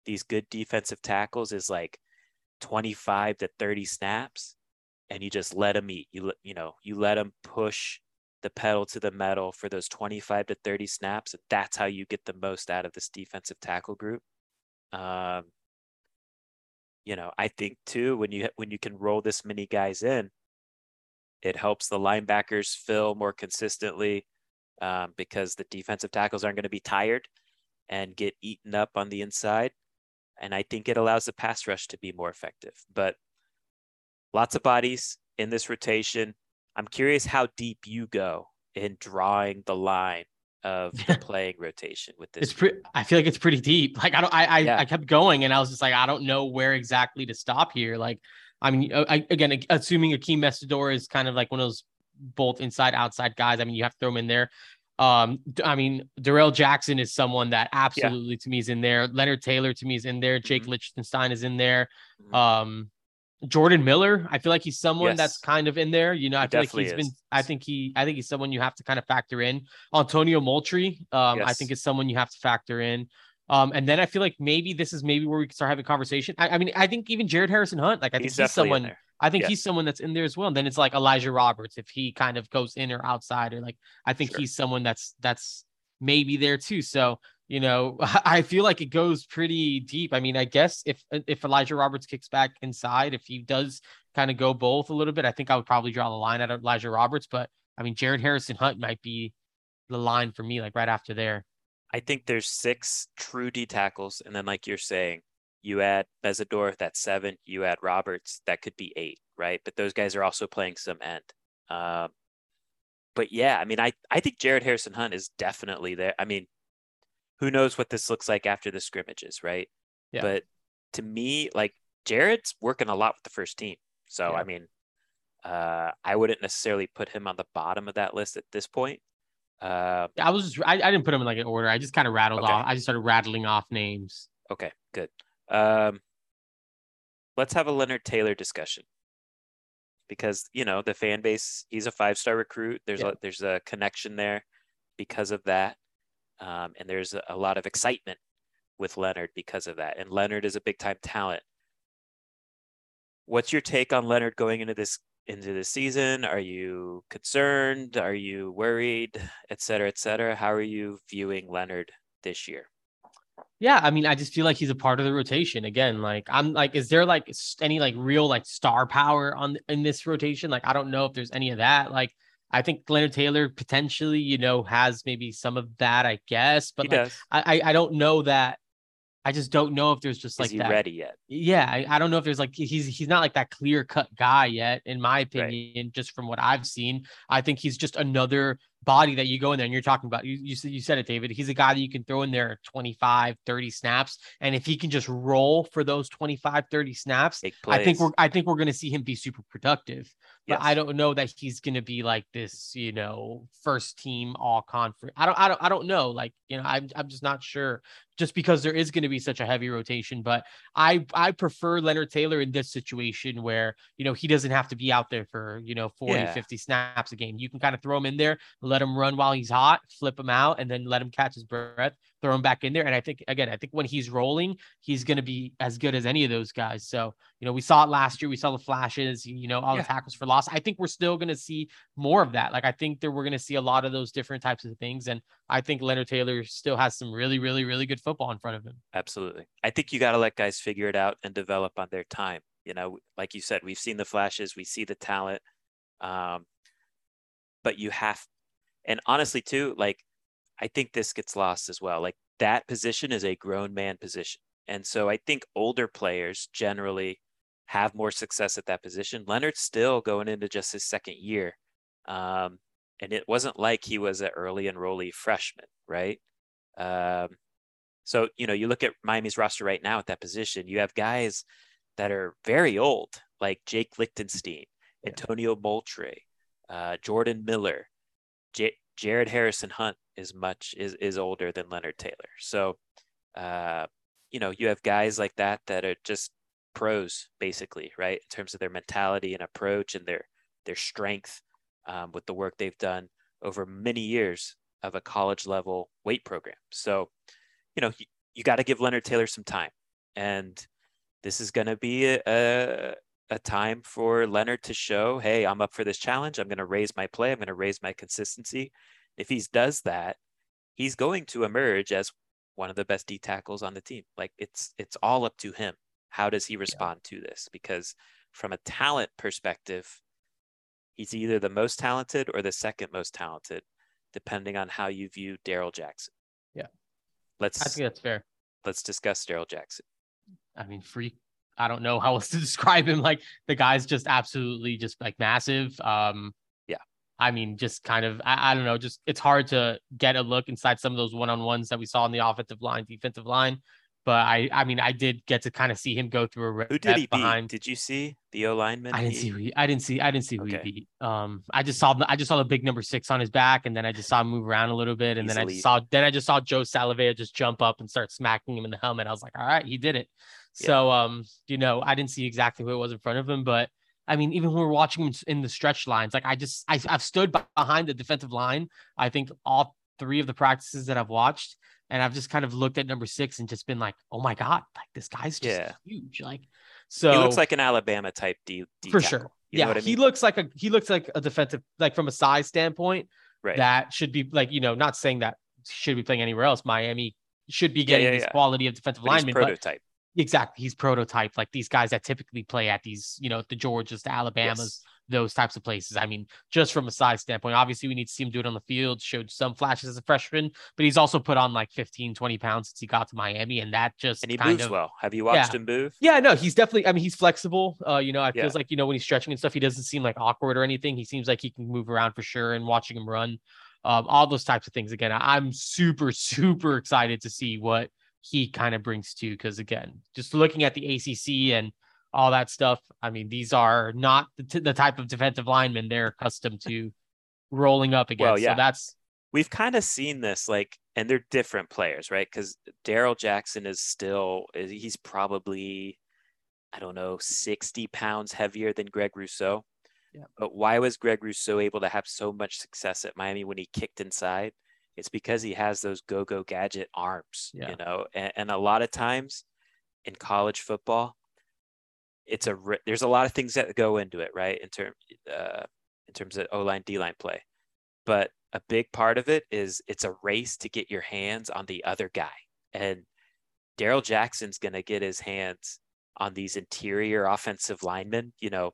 these good defensive tackles is like twenty-five to thirty snaps, and you just let them eat. You, you know, you let them push the pedal to the metal for those twenty-five to thirty snaps. And that's how you get the most out of this defensive tackle group. Um, you know, I think too, when you, when you can roll this many guys in, it helps the linebackers fill more consistently um, because the defensive tackles aren't going to be tired and get eaten up on the inside. And I think it allows the pass rush to be more effective. But lots of bodies in this rotation. I'm curious how deep you go in drawing the line of the playing rotation with this. It's pre- I feel like it's pretty deep. Like I don't. I I, yeah. I kept going, and I was just like, I don't know where exactly to stop here. Like, I mean, I, again, assuming Akheem Mesidor is kind of like one of those both inside outside guys. I mean, you have to throw him in there. Um, I mean, Darrell Jackson is someone that absolutely yeah. to me is in there. Leonard Taylor to me is in there. Jake mm-hmm. Lichtenstein is in there. Mm-hmm. Um, Jordan Miller, I feel like he's someone yes. that's kind of in there. You know, I he feel like he's is. been. I think he. I think he's someone you have to kind of factor in. Antonio Moultrie, um, yes. I think is someone you have to factor in. Um, and then I feel like maybe this is maybe where we can start having a conversation. I, I mean, I think even Jared Harrison Hunt, like I he's think he's someone. I think yes. he's someone that's in there as well. And then it's like Elijah Roberts, if he kind of goes in or outside, or like, I think sure. he's someone that's, that's maybe there too. So, you know, I feel like it goes pretty deep. I mean, I guess if, if Elijah Roberts kicks back inside, if he does kind of go both a little bit, I think I would probably draw the line at Elijah Roberts, but I mean, Jared Harrison Hunt might be the line for me, like right after there. I think there's six true D tackles. And then like you're saying, you add Mesidor, that's seven. You add Roberts, that could be eight, right? But those guys are also playing some end. Um, but yeah, I mean, I, I think Jared Harrison Hunt is definitely there. I mean, who knows what this looks like after the scrimmages, right? Yeah. But to me, like, Jared's working a lot with the first team. So, yeah. I mean, uh, I wouldn't necessarily put him on the bottom of that list at this point. Uh, I was just, I, I didn't put him in like an order. I just kind of rattled okay. off. I just started rattling off names. Okay, good. Um, let's have a Leonard Taylor discussion. Because, you know, the fan base, he's a five-star recruit. There's yeah. a, there's a connection there because of that. Um, and there's a, a lot of excitement with Leonard because of that. And Leonard is a big-time talent. What's your take on Leonard going into this into this season? Are you concerned? Are you worried? Et cetera, et cetera. How are you viewing Leonard this year? Yeah, I mean, I just feel like he's a part of the rotation again. Like, I'm like, is there like any like real like star power on in this rotation? Like, I don't know if there's any of that. Like, I think Leonard Taylor potentially, you know, has maybe some of that, I guess. But like, I I don't know that. I just don't know if there's just like, is he that ready yet? Yeah, I, I don't know if there's like, he's he's not like that clear cut guy yet, in my opinion, right. Just from what I've seen. I think he's just another body that you go in there and you're talking about. You, you, you said it, David. He's a guy that you can throw in there twenty-five, thirty snaps. And if he can just roll for those twenty-five, thirty snaps, I think we're I think we're going to see him be super productive. Yes. But I don't know that he's going to be like this, you know, first team all conference. I don't, I don't, I don't know. Like, you know, I'm, I'm just not sure, just because there is going to be such a heavy rotation, but I, I prefer Leonard Taylor in this situation where, you know, he doesn't have to be out there for, you know, forty, yeah. fifty snaps a game. You can kind of throw him in there, let him run while he's hot, flip him out, and then let him catch his breath, throw him back in there. And I think, again, I think when he's rolling, he's going to be as good as any of those guys. So, you know, we saw it last year. We saw the flashes, you know, all yeah. the tackles for loss. I think we're still going to see more of that. Like, I think that we're going to see a lot of those different types of things. And I think Leonard Taylor still has some really, really, really good football in front of him. Absolutely. I think you got to let guys figure it out and develop on their time. You know, like you said, we've seen the flashes, we see the talent, um, but you have, and honestly too, like, I think this gets lost as well. Like, that position is a grown man position. And so I think older players generally have more success at that position. Leonard's still going into just his second year. Um, and it wasn't like he was an early enrollee freshman, right? Um, so, you know, you look at Miami's roster right now at that position, you have guys that are very old, like Jake Lichtenstein, yeah. Antonio Moultrie, uh, Jordan Miller, J- Jared Harrison Hunt is much is, is older than Leonard Taylor. So, uh, you know, you have guys like that that are just pros, basically, right, in terms of their mentality and approach and their their strength um, with the work they've done over many years of a college level weight program. So, you know, you, you got to give Leonard Taylor some time, and this is going to be a, a a time for Leonard to show, hey, I'm up for this challenge. I'm going to raise my play. I'm going to raise my consistency. If he does that, he's going to emerge as one of the best D tackles on the team. Like, it's, it's all up to him. How does he respond yeah. to this? Because from a talent perspective, he's either the most talented or the second most talented, depending on how you view Darryl Jackson. Yeah. Let's, I think that's fair. Let's discuss Darryl Jackson. I mean, freak. I don't know how else to describe him. Like, the guy's just absolutely just like massive. Um, yeah. I mean, just kind of, I, I don't know, just, it's hard to get a look inside some of those one-on-ones that we saw on the offensive line, defensive line. But I, I mean, I did get to kind of see him go through a rep. Who did he behind. Beat? Did you see the O lineman? I didn't see. Who he, I didn't see. I didn't see who okay. he beat. Um, I just saw. I just saw the big number six on his back, and then I just saw him move around a little bit, and Easily. then I just saw. Then I just saw Joe Salavea just jump up and start smacking him in the helmet. I was like, all right, he did it. Yeah. So, um, you know, I didn't see exactly who it was in front of him, but I mean, even when we're watching him in the stretch lines, like I just, I, I've stood behind the defensive line. I think all three of the practices that I've watched. And I've just kind of looked at number six and just been like, oh my God, like this guy's just yeah. huge. Like, so he looks like an Alabama type D, D for tackle. Sure. You yeah. know what I mean? He looks like a, he looks like a defensive, like from a size standpoint, right. that should be like, you know, not saying that should be playing anywhere else. Miami should be getting yeah, yeah, this yeah. quality of defensive but lineman. He's prototype. But exactly. He's prototype. Like these guys that typically play at these, you know, the Georgias, the Alabamas, yes. those types of places. I mean, just from a size standpoint, obviously we need to see him do it on the field, showed some flashes as a freshman, but he's also put on like fifteen, twenty pounds since he got to Miami. And that just and he kind moves of, well. Have you watched yeah. him move? Yeah, no, he's definitely, I mean, he's flexible. Uh, you know, I yeah. feels like, you know, when he's stretching and stuff, he doesn't seem like awkward or anything. He seems like he can move around for sure. And watching him run, um, all those types of things. Again, I'm super, super excited to see what he kind of brings to, because again, just looking at the A C C and all that stuff, I mean, these are not the, t- the type of defensive linemen they're accustomed to rolling up against. Well, yeah. So that's, we've kind of seen this, like, and they're different players, right? Because Darryl Jackson is still, he's probably, I don't know, sixty pounds heavier than Greg Rousseau. Yeah. But why was Greg Rousseau able to have so much success at Miami when he kicked inside? It's because he has those go-go gadget arms, yeah. you know, and, and a lot of times in college football, it's a, there's a lot of things that go into it, right? In term, uh, in terms of O-line, D-line play, but a big part of it is it's a race to get your hands on the other guy. And Darryl Jackson's going to get his hands on these interior offensive linemen. You know,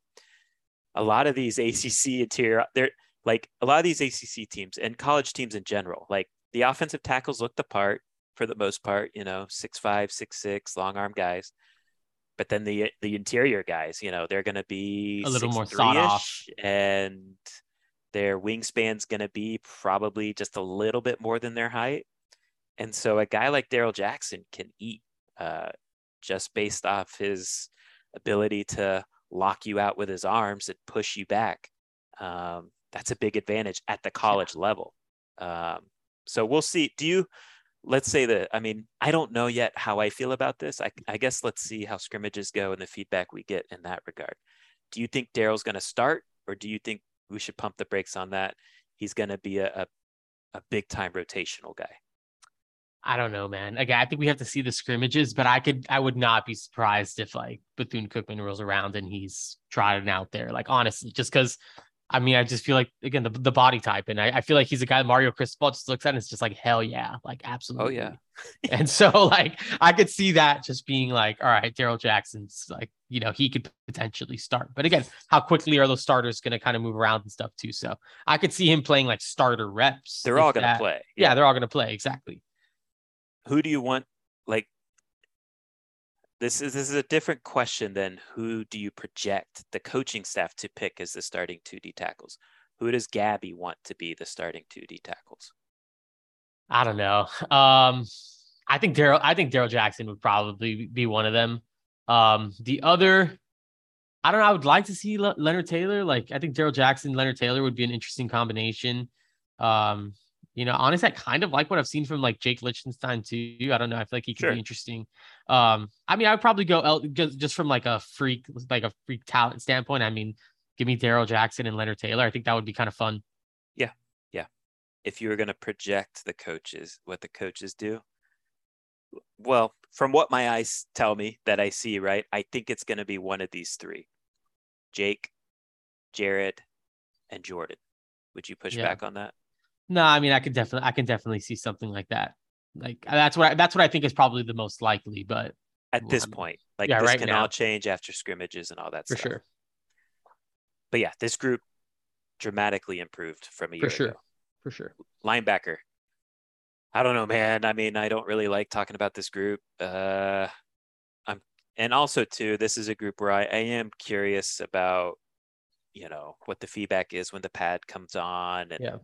a lot of these A C C interior, they're like a lot of these A C C teams and college teams in general, like the offensive tackles look the part for the most part, you know, six, five, six, six long arm guys. But then the the interior guys, you know, they're going to be a little more sought off, and their wingspan's going to be probably just a little bit more than their height. And so a guy like Darryl Jackson can eat uh, just based off his ability to lock you out with his arms and push you back. Um, that's a big advantage at the college yeah. level. Um, so we'll see. Do you... Let's say that, I mean, I don't know yet how I feel about this. I, I guess let's see how scrimmages go and the feedback we get in that regard. Do you think Daryl's going to start, or do you think we should pump the brakes on that? He's going to be a, a, a big time rotational guy. I don't know, man. Again, I think we have to see the scrimmages, but I could, I would not be surprised if like Bethune-Cookman rolls around and he's trotting out there. Like, honestly, just because, I mean, I just feel like, again, the, the body type. And I, I feel like he's a guy Mario Cristobal just looks at and it's just like, hell yeah. Like, absolutely. Oh, yeah. And so, like, I could see that just being like, all right, Darryl Jackson's like, you know, he could potentially start. But again, how quickly are those starters going to kind of move around and stuff too? So I could see him playing like starter reps. They're all going to play. Yeah. yeah, they're all going to play. Exactly. Who do you want? Like, This is this is a different question than who do you project the coaching staff to pick as the starting two D tackles? Who does Gabby want to be the starting two D tackles? I don't know. Um, I think Darryl. I think Darryl Jackson would probably be one of them. Um, the other, I don't know. I would like to see Le- Leonard Taylor. Like I think Darryl Jackson, Leonard Taylor would be an interesting combination. Um, you know, honestly, I kind of like what I've seen from like Jake Lichtenstein too. I don't know. I feel like he could sure. be interesting. Um, I mean, I would probably go El- just, just from like a freak, like a freak talent standpoint. I mean, give me Darryl Jackson and Leonard Taylor. I think that would be kind of fun. Yeah. Yeah. If you were going to project the coaches, what the coaches do. Well, from what my eyes tell me that I see, right. I think it's going to be one of these three, Jake, Jared, and Jordan. Would you push yeah. back on that? No, I mean, I could definitely, I can definitely see something like that. Like that's what, I, that's what I think is probably the most likely, but at this well, point, like yeah, this right can now. all change after scrimmages and all that for stuff. For sure. But yeah, this group dramatically improved from a year for sure. ago. For sure. Linebacker. I don't know, man. I mean, I don't really like talking about this group. Uh, I'm, and also too, this is a group where I, I am curious about, you know, what the feedback is when the pad comes on and, yeah.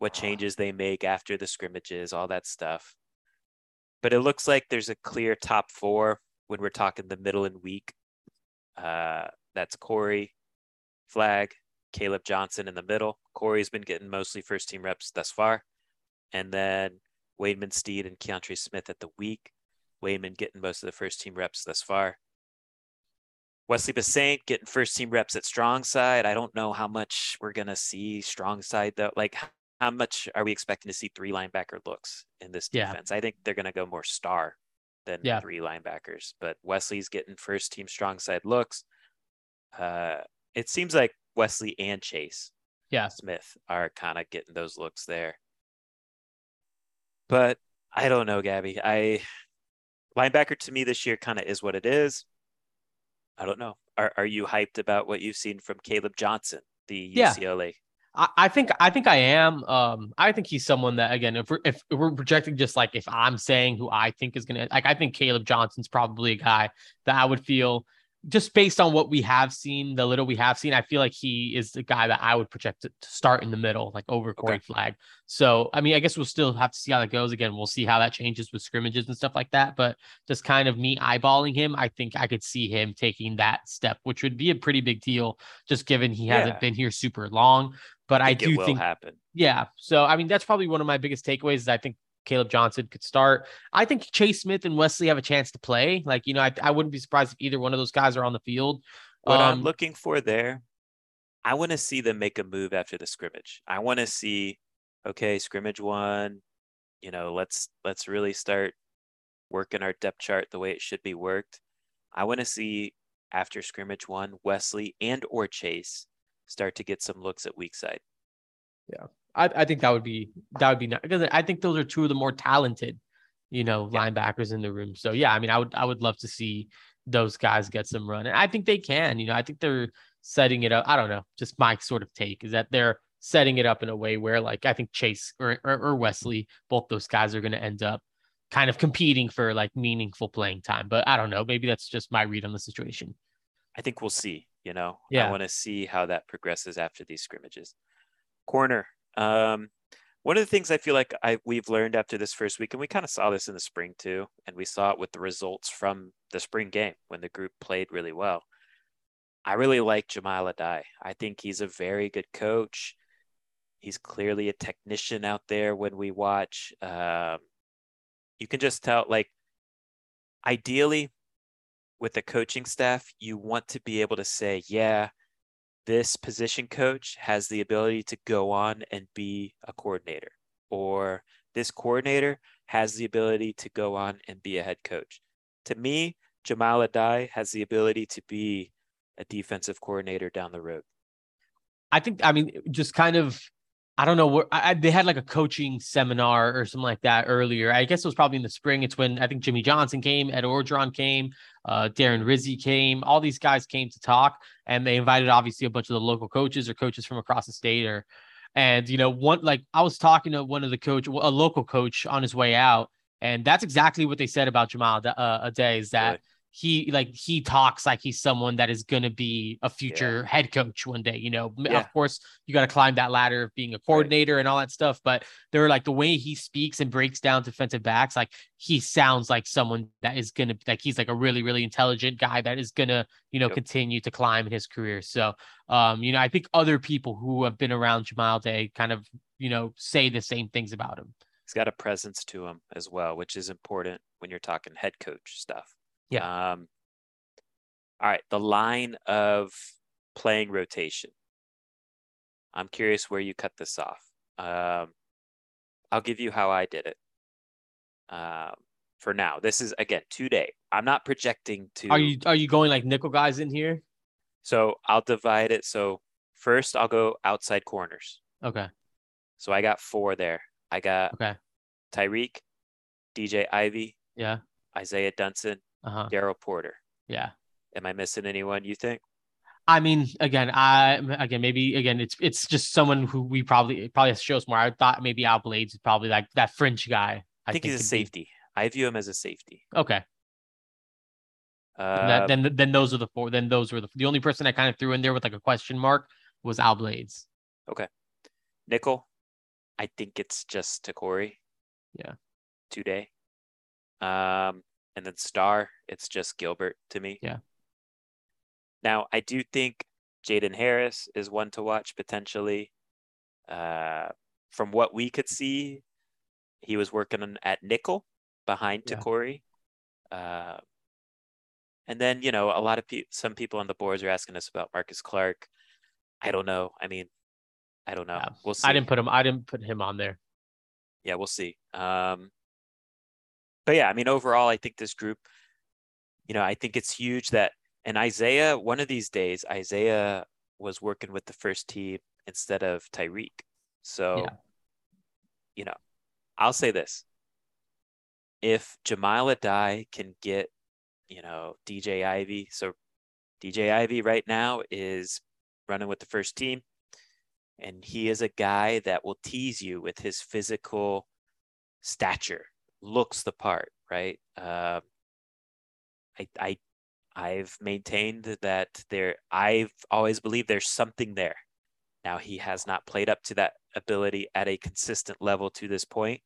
what changes they make after the scrimmages, all that stuff. But it looks like there's a clear top four when we're talking the middle and weak. Uh, that's Corey, Flag, Caleb Johnson in the middle. Corey's been getting mostly first team reps thus far. And then Wademan Steed and Keontre Smith at the weak. Wademan getting most of the first team reps thus far. Wesley Bassaint getting first team reps at strong side. I don't know how much we're going to see strong side though. Like, how much are we expecting to see three linebacker looks in this defense? Yeah. I think they're going to go more star than yeah. three linebackers, but Wesley's getting first team strong side looks. Uh, it seems like Wesley and Chase yeah. Smith are kind of getting those looks there, but I don't know, Gabby, I linebacker to me this year kind of is what it is. I don't know. are, are you hyped about what you've seen from Caleb Johnson, the U C L A? Yeah. I think I think I am. Um, I think he's someone that, again, if we're, if we're projecting, just like if I'm saying who I think is going to, like, I think Caleb Johnson's probably a guy that I would feel, just based on what we have seen, the little we have seen, I feel like he is the guy that I would project to, to start in the middle, like over Corey okay. Flagg. So, I mean, I guess we'll still have to see how that goes. Again, we'll see how that changes with scrimmages and stuff like that. But just kind of me eyeballing him, I think I could see him taking that step, which would be a pretty big deal, just given he yeah. hasn't been here super long. But I, think I do it will think happen. Yeah. So, I mean, that's probably one of my biggest takeaways is I think Caleb Johnson could start. I think Chase Smith and Wesley have a chance to play. Like, you know, I, I wouldn't be surprised if either one of those guys are on the field. What um, I'm looking for there, I want to see them make a move after the scrimmage. I want to see, okay, scrimmage one, you know, let's, let's really start working our depth chart the way it should be worked. I want to see after scrimmage one, Wesley and or Chase start to get some looks at weak side. Yeah. I, I think that would be, that would be nice, because I think those are two of the more talented, you know, yeah. linebackers in the room. So yeah, I mean, I would, I would love to see those guys get some run, and I think they can, you know, I think they're setting it up. I don't know. Just my sort of take is that they're setting it up in a way where, like, I think Chase or, or, or Wesley, both those guys are going to end up kind of competing for like meaningful playing time, but I don't know, maybe that's just my read on the situation. I think we'll see. You know, yeah. I want to see how that progresses after these scrimmages. Corner. Um, one of the things I feel like I we've learned after this first week, and we kind of saw this in the spring too, and we saw it with the results from the spring game when the group played really well. I really like Jamil Adai. I think he's a very good coach. He's clearly a technician out there when we watch. Um, you can just tell, like, ideally, with the coaching staff, you want to be able to say, yeah, this position coach has the ability to go on and be a coordinator, or this coordinator has the ability to go on and be a head coach. To me, Jamil Adai has the ability to be a defensive coordinator down the road. I think, I mean, just kind of, I don't know where I, they had like a coaching seminar or something like that earlier. I guess it was probably in the spring. It's when I think Jimmy Johnson came, Ed Orgeron came, uh, Darren Rizzi came, all these guys came to talk, and they invited obviously a bunch of the local coaches or coaches from across the state, or, and, you know, one, like I was talking to one of the coach, a local coach on his way out. And that's exactly what they said about Jamil uh, Adai, is that right. He like he talks like he's someone that is going to be a future yeah. head coach one day. You know, yeah. Of course, you got to climb that ladder of being a coordinator right. and all that stuff. But they're like, the way he speaks and breaks down defensive backs, like he sounds like someone that is going to, like, he's like a really, really intelligent guy that is going to, you know, yep. continue to climb in his career. So, um, you know, I think other people who have been around Jamil Adai kind of, you know, say the same things about him. He's got a presence to him as well, which is important when you're talking head coach stuff. Yeah. Um, all right. The line of playing rotation. I'm curious where you cut this off. Um, I'll give you how I did it. Um, for now, this is again today. I'm not projecting to. Are you are you going like nickel guys in here? So I'll divide it. So first, I'll go outside corners. Okay. So I got four there. I got okay. Tyreek, D J Ivey, yeah, Isaiah Dunson. Uh-huh. Darryl Porter. Yeah. Am I missing anyone, you think? I mean, again, I again maybe again it's it's just someone who we probably probably has to show us more. I thought maybe Al Blades is probably like that French guy. I, I think, think he's a safety. Be. I view him as a safety. Okay. Uh, that, then then those are the four. Then those were the the only person I kind of threw in there with like a question mark was Al Blades. Okay. Nickel. I think it's just Takori. Yeah. Today. Um. And then star, it's just Gilbert to me. Yeah. Now, I do think Jaden Harris is one to watch potentially. Uh, from what we could see, he was working on, at nickel behind yeah. Takori. Uh, and then, you know, a lot of people, some people on the boards are asking us about Marcus Clark. I don't know. I mean, I don't know. Yeah. We'll see. I didn't put him. I didn't put him on there. Yeah, we'll see. Um, But yeah, I mean, overall, I think this group, you know, I think it's huge that, and Isaiah, one of these days, Isaiah was working with the first team instead of Tyreek. So, yeah. you know, I'll say this. If Jamil Adai can get, you know, D J Ivey, so D J Ivey right now is running with the first team, and he is a guy that will tease you with his physical stature. Looks the part, right? Uh, I, I, I've maintained that there. I've always believed there's something there. Now he has not played up to that ability at a consistent level to this point.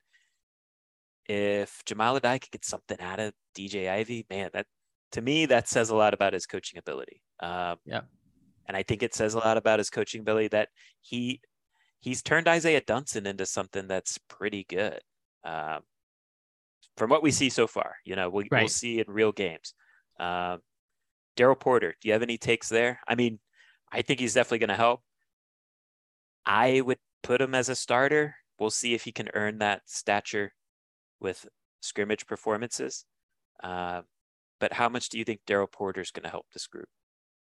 If Jamal Adai could get something out of D J Ivey, man, that to me that says a lot about his coaching ability. Um, yeah, and I think it says a lot about his coaching ability that he he's turned Isaiah Dunston into something that's pretty good. Um, From what we see so far, you know, we, right. we'll see in real games. Um, Darryl Porter, do you have any takes there? I mean, I think he's definitely going to help. I would put him as a starter. We'll see if he can earn that stature with scrimmage performances. Uh, but how much do you think Darryl Porter is going to help this group?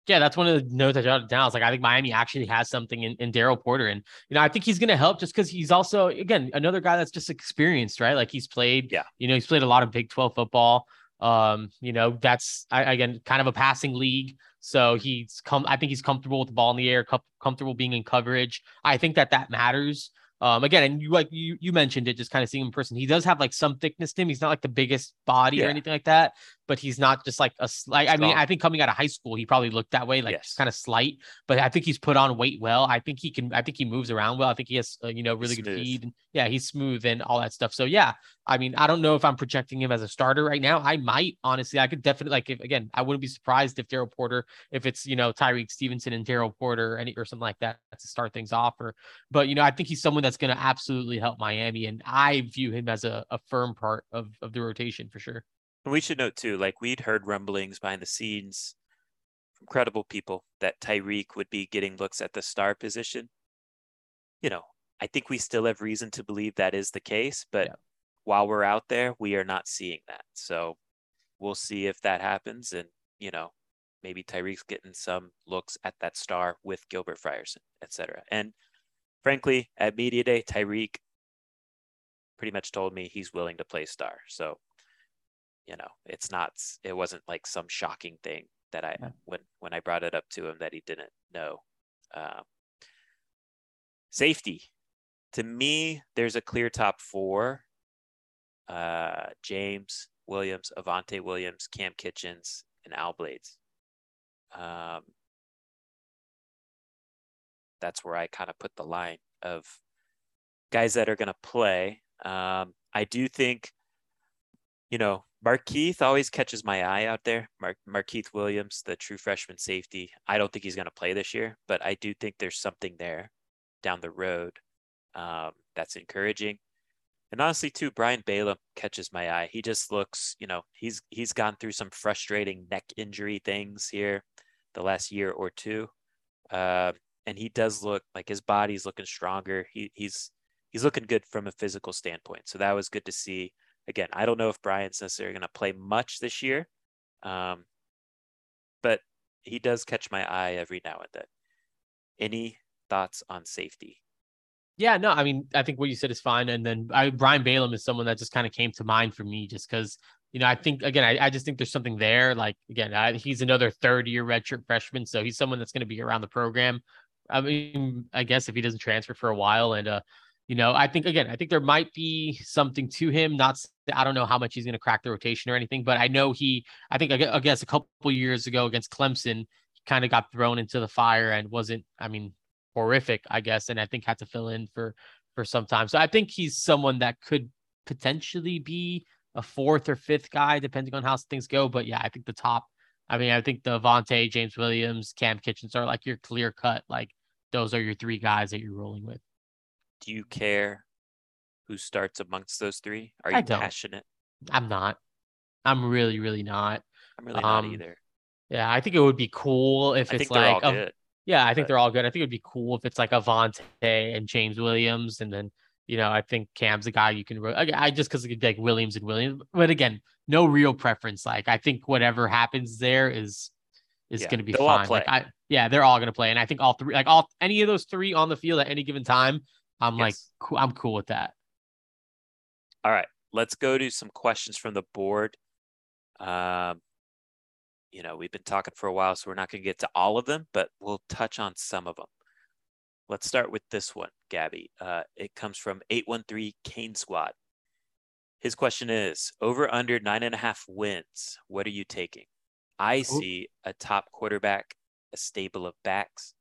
Yeah, that's one of the notes I jotted down. It's like, I think Miami actually has something in, in Darryl Porter. And, you know, I think he's going to help just because he's also, again, another guy that's just experienced, right? Like he's played, yeah. you know, he's played a lot of Big twelve football. Um, you know, that's, I, again, kind of a passing league. So he's come, I think he's comfortable with the ball in the air, com- comfortable being in coverage. I think that that matters. Um, again, and you, like you, you mentioned it, just kind of seeing him in person. He does have like some thickness to him. He's not like the biggest body yeah. or anything like that, but he's not just like a like. I mean, I think coming out of high school, he probably looked that way, like yes. just kind of slight, but I think he's put on weight. Well, I think he can, I think he moves around well. I think he has, uh, you know, really good feed. And, yeah. He's smooth and all that stuff. So yeah, I mean, I don't know if I'm projecting him as a starter right now. I might, honestly, I could definitely like, if again, I wouldn't be surprised if Darryl Porter, if it's, you know, Tyreek Stevenson and Darryl Porter or any, or something like that to start things off or, but you know, I think he's someone that's going to absolutely help Miami. And I view him as a, a firm part of, of the rotation for sure. And we should note too, like we'd heard rumblings behind the scenes from credible people that Tyreek would be getting looks at the star position. You know, I think we still have reason to believe that is the case, but yeah. while we're out there, we are not seeing that. So we'll see if that happens. And, you know, maybe Tyreek's getting some looks at that star with Gilbert Frierson, et cetera. And frankly, at Media Day, Tyreek pretty much told me he's willing to play star. So, you know, it's not, it wasn't like some shocking thing that I, yeah. when, when I brought it up to him that he didn't know. Um, safety. To me, there's a clear top four. Uh, James Williams, Avante Williams, Cam Kitchens, and Al Blades. Um, That's where I kind of put the line of guys that are going to play. Um, I do think, you know, Markeith always catches my eye out there. Mark Markeith Williams, the true freshman safety. I don't think he's going to play this year, but I do think there's something there down the road um, that's encouraging. And honestly, too, Brian Balaam catches my eye. He just looks, you know, he's he's gone through some frustrating neck injury things here the last year or two. Uh, And he does look like his body's looking stronger. He, he's he's looking good from a physical standpoint. So that was good to see. Again, I don't know if Brian's necessarily going to play much this year, um, but he does catch my eye every now and then. Any thoughts on safety? Yeah, no, I mean, I think what you said is fine. And then I, Brian Balaam is someone that just kind of came to mind for me just because, you know, I think, again, I, I just think there's something there. Like, again, I, he's another third-year redshirt freshman, so he's someone that's going to be around the program. I mean, I guess if he doesn't transfer for a while and, uh, you know, I think, again, I think there might be something to him. Not, I don't know how much he's going to crack the rotation or anything, but I know he, I think, I guess a couple years ago against Clemson, he kind of got thrown into the fire and wasn't, I mean, horrific, I guess. And I think had to fill in for, for some time. So I think he's someone that could potentially be a fourth or fifth guy, depending on how things go. But yeah, I think the top, I mean, I think the Avante, James Williams, Cam Kitchens are like your clear cut, like, those are your three guys that you're rolling with. Do you care who starts amongst those three? Are you passionate? I'm not. I'm really, really not. I'm really um, not either. Yeah, I think it would be cool if I it's like, a, good, yeah, I think but... they're all good. I think it would be cool if it's like Avante and James Williams. And then, you know, I think Cam's a guy you can, I just because like Williams and Williams, but again, no real preference. Like, I think whatever happens there is, is yeah, going to be fine. Like I, yeah, they're all going to play. And I think all three, like all, any of those three on the field at any given time, I'm yes. like, cool, I'm cool with that. All right, let's go to some questions from the board. Um, you know, we've been talking for a while, so we're not going to get to all of them, but we'll touch on some of them. Let's start with this one, Gabby. Uh, it comes from eight one three Kane Squad. His question is, over under nine and a half wins, what are you taking? I see a top quarterback, a stable of backs,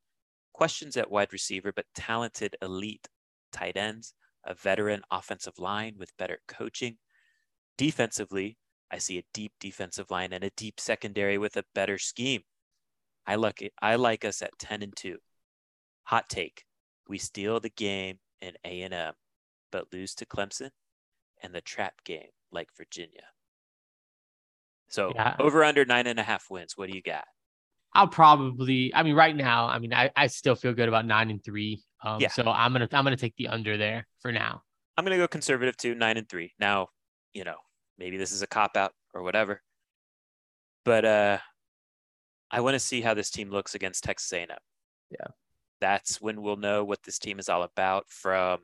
questions at wide receiver, but talented elite tight ends, a veteran offensive line with better coaching. Defensively, I see a deep defensive line and a deep secondary with a better scheme. I like it, I like us at ten and two. Hot take, we steal the game in A and M, but lose to Clemson and the trap game like Virginia. So yeah. Over under nine and a half wins, what do you got? I'll probably, I mean, right now, I mean, I, I still feel good about nine and three. Um, yeah. So I'm going to, I'm going to take the under there for now. I'm going to go conservative too, nine and three. Now, you know, maybe this is a cop out or whatever, but uh, I want to see how this team looks against Texas A and M. Yeah. That's when we'll know what this team is all about from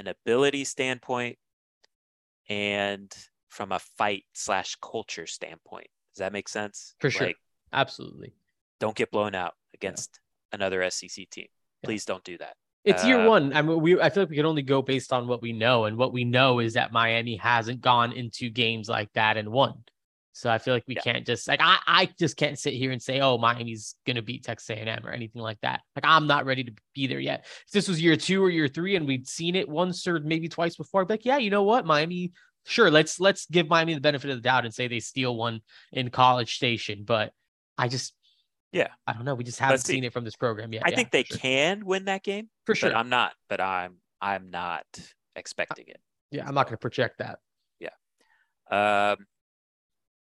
an ability standpoint and from a fight slash culture standpoint. Does that make sense? For sure. Like, absolutely. Don't get blown out against yeah. another S E C team. Yeah. Please don't do that. It's uh, year one. I mean, we, I feel like we can only go based on what we know. And what we know is that Miami hasn't gone into games like that and won. So I feel like we yeah. can't just like I, I just can't sit here and say, oh, Miami's going to beat Texas A and M or anything like that. Like, I'm not ready to be there yet. If this was year two or year three and we'd seen it once or maybe twice before, I'd be like, yeah, you know what, Miami, sure, let's let's give Miami the benefit of the doubt and say they steal one in College Station. But I just, yeah, I don't know. We just haven't seen it from this program yet. I yeah, think they sure. can win that game for sure. But I'm not, but I'm I'm not expecting it. Yeah, I'm not going to project that. Yeah. Um.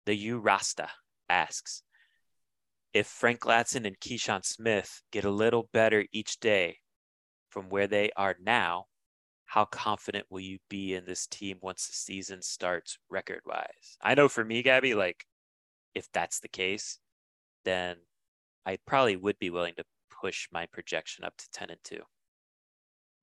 The U Rasta asks, if Frank Ladson and Keyshawn Smith get a little better each day from where they are now, how confident will you be in this team once the season starts record-wise? I know for me, Gabby, like, if that's the case, then I probably would be willing to push my projection up to ten and two.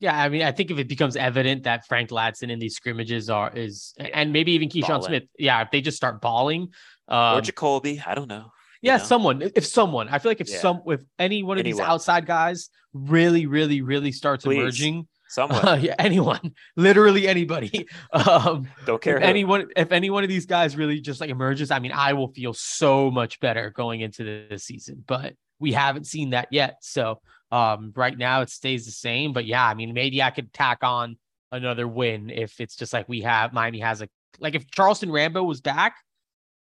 Yeah, I mean, I think if it becomes evident that Frank Ladson in these scrimmages are is, yeah. and maybe even Keyshawn balling. Smith, yeah, if they just start balling, um, or Jacoby, I don't know. Yeah, know? someone. If someone, I feel like if yeah. some, if any one of anyone. these outside guys really, really, really starts Please. emerging, someone, uh, yeah, anyone, literally anybody, um, don't care. If anyone, if any one of these guys really just like emerges, I mean, I will feel so much better going into this season, but we haven't seen that yet, so. Um, right now it stays the same, but yeah, I mean, maybe I could tack on another win if it's just like we have Miami has a, like if Charleston Rambo was back,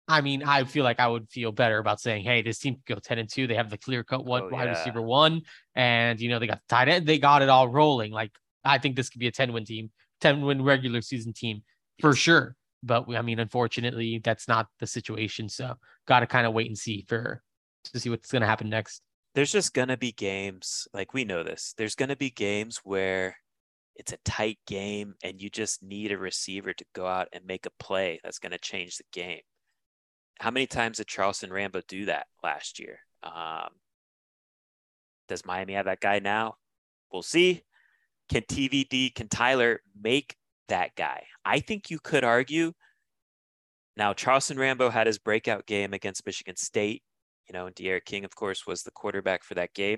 I mean, I feel like I would feel better about saying, hey, this team could go ten and two. They have the clear cut one oh, wide yeah. receiver one. And you know, they got tight end. They got it all rolling. Like, I think this could be a ten win team, ten win regular season team for sure. But I mean, unfortunately that's not the situation. So got to kind of wait and see for, to see what's going to happen next. There's just going to be games, like we know this, there's going to be games where it's a tight game and you just need a receiver to go out and make a play that's going to change the game. How many times did Charleston Rambo do that last year? Um, does Miami have that guy now? We'll see. Can T V D, can Tyler make that guy? I think you could argue. Now, Charleston Rambo had his breakout game against Michigan State. You know, and De'Ara King, of course, was the quarterback for that game.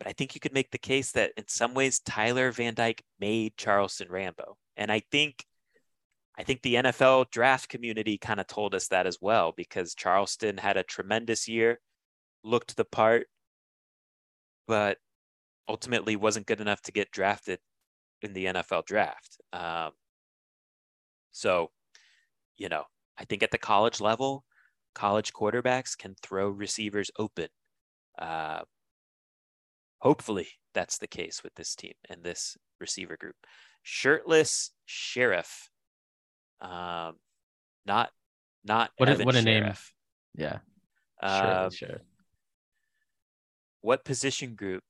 But I think you could make the case that in some ways, Tyler Van Dyke made Charleston Rambo. And I think I think the N F L draft community kind of told us that as well, because Charleston had a tremendous year, looked the part, but ultimately wasn't good enough to get drafted in the N F L draft. Um, so, you know, I think at the college level, college quarterbacks can throw receivers open. Uh, hopefully that's the case with this team and this receiver group. Shirtless Sheriff. Um, not, not, what, Evan is, what a Sheriff. Name. Yeah. Um, Sheriff. What position group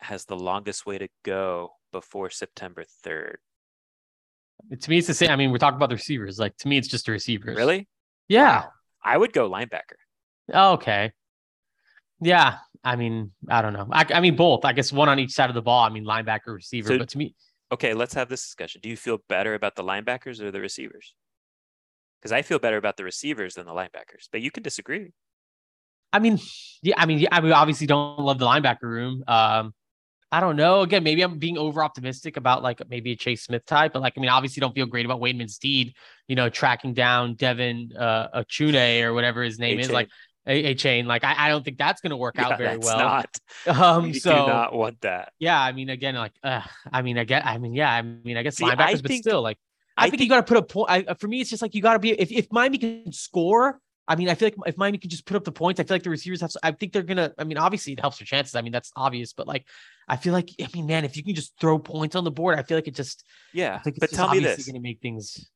has the longest way to go before September third? To me, it's the same. I mean, we're talking about the receivers. Like, to me, it's just the receivers. Really? Yeah. Wow. I would go linebacker. Okay. Yeah. I mean, I don't know. I, I mean, both. I guess one on each side of the ball. I mean, linebacker, receiver. So, but to me... Okay, let's have this discussion. Do you feel better about the linebackers or the receivers? Because I feel better about the receivers than the linebackers. But you can disagree. I mean, yeah, I mean, yeah, I mean, obviously don't love the linebacker room. Um, I don't know. Again, maybe I'm being over optimistic about like maybe a Chase Smith type, but like, I mean, obviously don't feel great about Wade Minsteed, you know, tracking down Devin uh, Achune or whatever his name A-Chain. is like a-, a chain. Like, I, I don't think that's going to work yeah, out very that's well. Not. Um, you so do not want that. Yeah. I mean, again, like, uh, I mean, I get, I mean, yeah, I mean, I guess See, linebackers, I think, but still like, I, I think, think you got to put a point. I, for me, it's just like, you got to be, if, if Miami can score, I mean, I feel like if Miami can just put up the points, I feel like the receivers have, I think they're going to, I mean, obviously it helps their chances. I mean, that's obvious, but like, I feel like, I mean, man, if you can just throw points on the board, I feel like it just, yeah, but just tell me this, going to make things.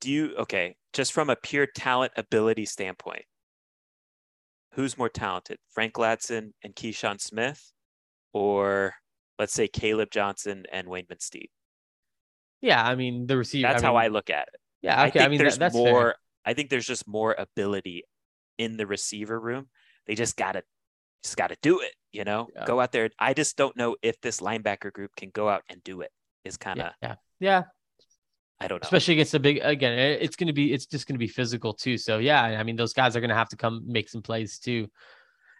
Do you, okay. Just from a pure talent ability standpoint, who's more talented, Frank Ladson and Keyshawn Smith, or let's say Caleb Johnson and Wayne Minsteed? Yeah. I mean, the receiver, that's I mean, how I look at it. Yeah. Okay. I, think I mean, there's that, that's more, fair. I think there's just more ability in the receiver room. They just gotta, just gotta do it, you know, yeah. go out there. I just don't know if this linebacker group can go out and do it. Is kind of, yeah. yeah, I don't know. Especially against the big, again, it's going to be, it's just going to be physical too. So yeah, I mean, those guys are going to have to come make some plays too.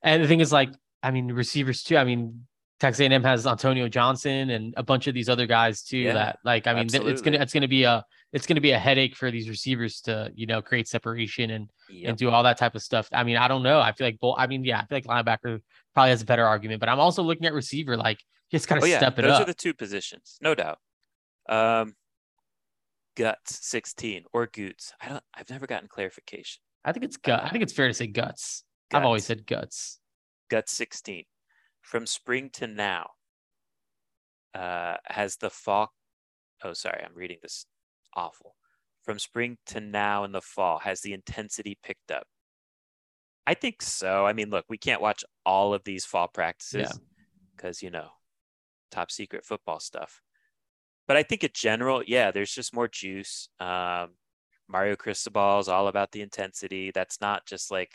And the thing is like, I mean, receivers too. I mean, Texas A and M has Antonio Johnson and a bunch of these other guys too. Yeah, that like, I mean, th- it's gonna it's gonna be a it's gonna be a headache for these receivers to you know create separation and yep. and do all that type of stuff. I mean, I don't know. I feel like both. I mean, yeah, I feel like linebacker probably has a better argument, but I'm also looking at receiver. Like, just gotta oh, yeah. step it those up. Those are the two positions, no doubt. Um, Guts sixteen or Goots. I don't. I've never gotten clarification. I think it's gut. I think it's fair to say Guts. Guts. I've always said Guts. Guts sixteen. From spring to now, uh, has the fall... Oh, sorry, I'm reading this awful. From spring to now in the fall, has the intensity picked up? I think so. I mean, look, we can't watch all of these fall practices because, yeah. you know, top secret football stuff. But I think in general, yeah, there's just more juice. Um, Mario Cristobal is all about the intensity. That's not just like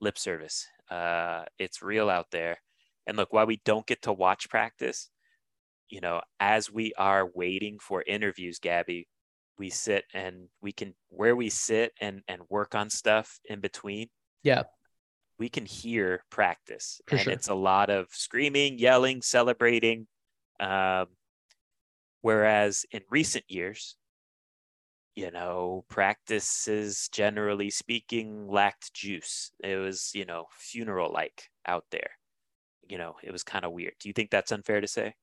lip service. Uh, it's real out there. And look, while we don't get to watch practice, you know, as we are waiting for interviews, Gabby, we sit and we can, where we sit and, and work on stuff in between. Yeah. We can hear practice. For and sure. It's a lot of screaming, yelling, celebrating. Um, whereas in recent years, you know, practices, generally speaking, lacked juice. It was, you know, funeral-like out there. You know, it was kind of weird. Do you think that's unfair to say?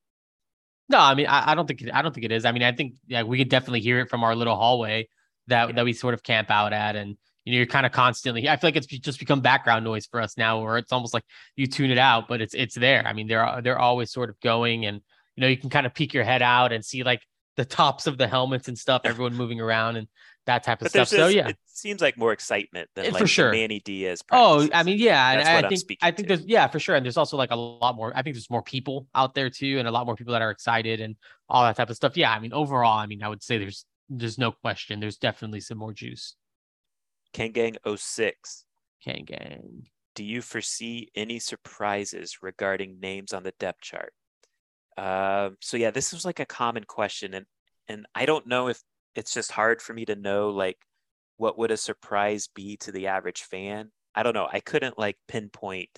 No, I mean, I, I don't think, it, I don't think it is. I mean, I think yeah, we could definitely hear it from our little hallway that, yeah. that we sort of camp out at. And, you know, you're kind of constantly, I feel like it's just become background noise for us now, or it's almost like you tune it out, but it's, it's there. I mean, they're, they're always sort of going and, you know, you can kind of peek your head out and see like the tops of the helmets and stuff, everyone moving around and that type of but stuff. This, so yeah, it seems like more excitement than like for sure. Manny Diaz practices. Oh, I mean, yeah, That's and I think I think to. there's yeah for sure, and there's also like a lot more. I think there's more people out there too, and a lot more people that are excited and all that type of stuff. Yeah, I mean, overall, I mean, I would say there's there's no question. There's definitely some more juice. Kangang oh six. Kangang. Do you foresee any surprises regarding names on the depth chart? Um. So yeah, this was like a common question, and and I don't know if. It's just hard for me to know, like, what would a surprise be to the average fan? I don't know. I couldn't, like, pinpoint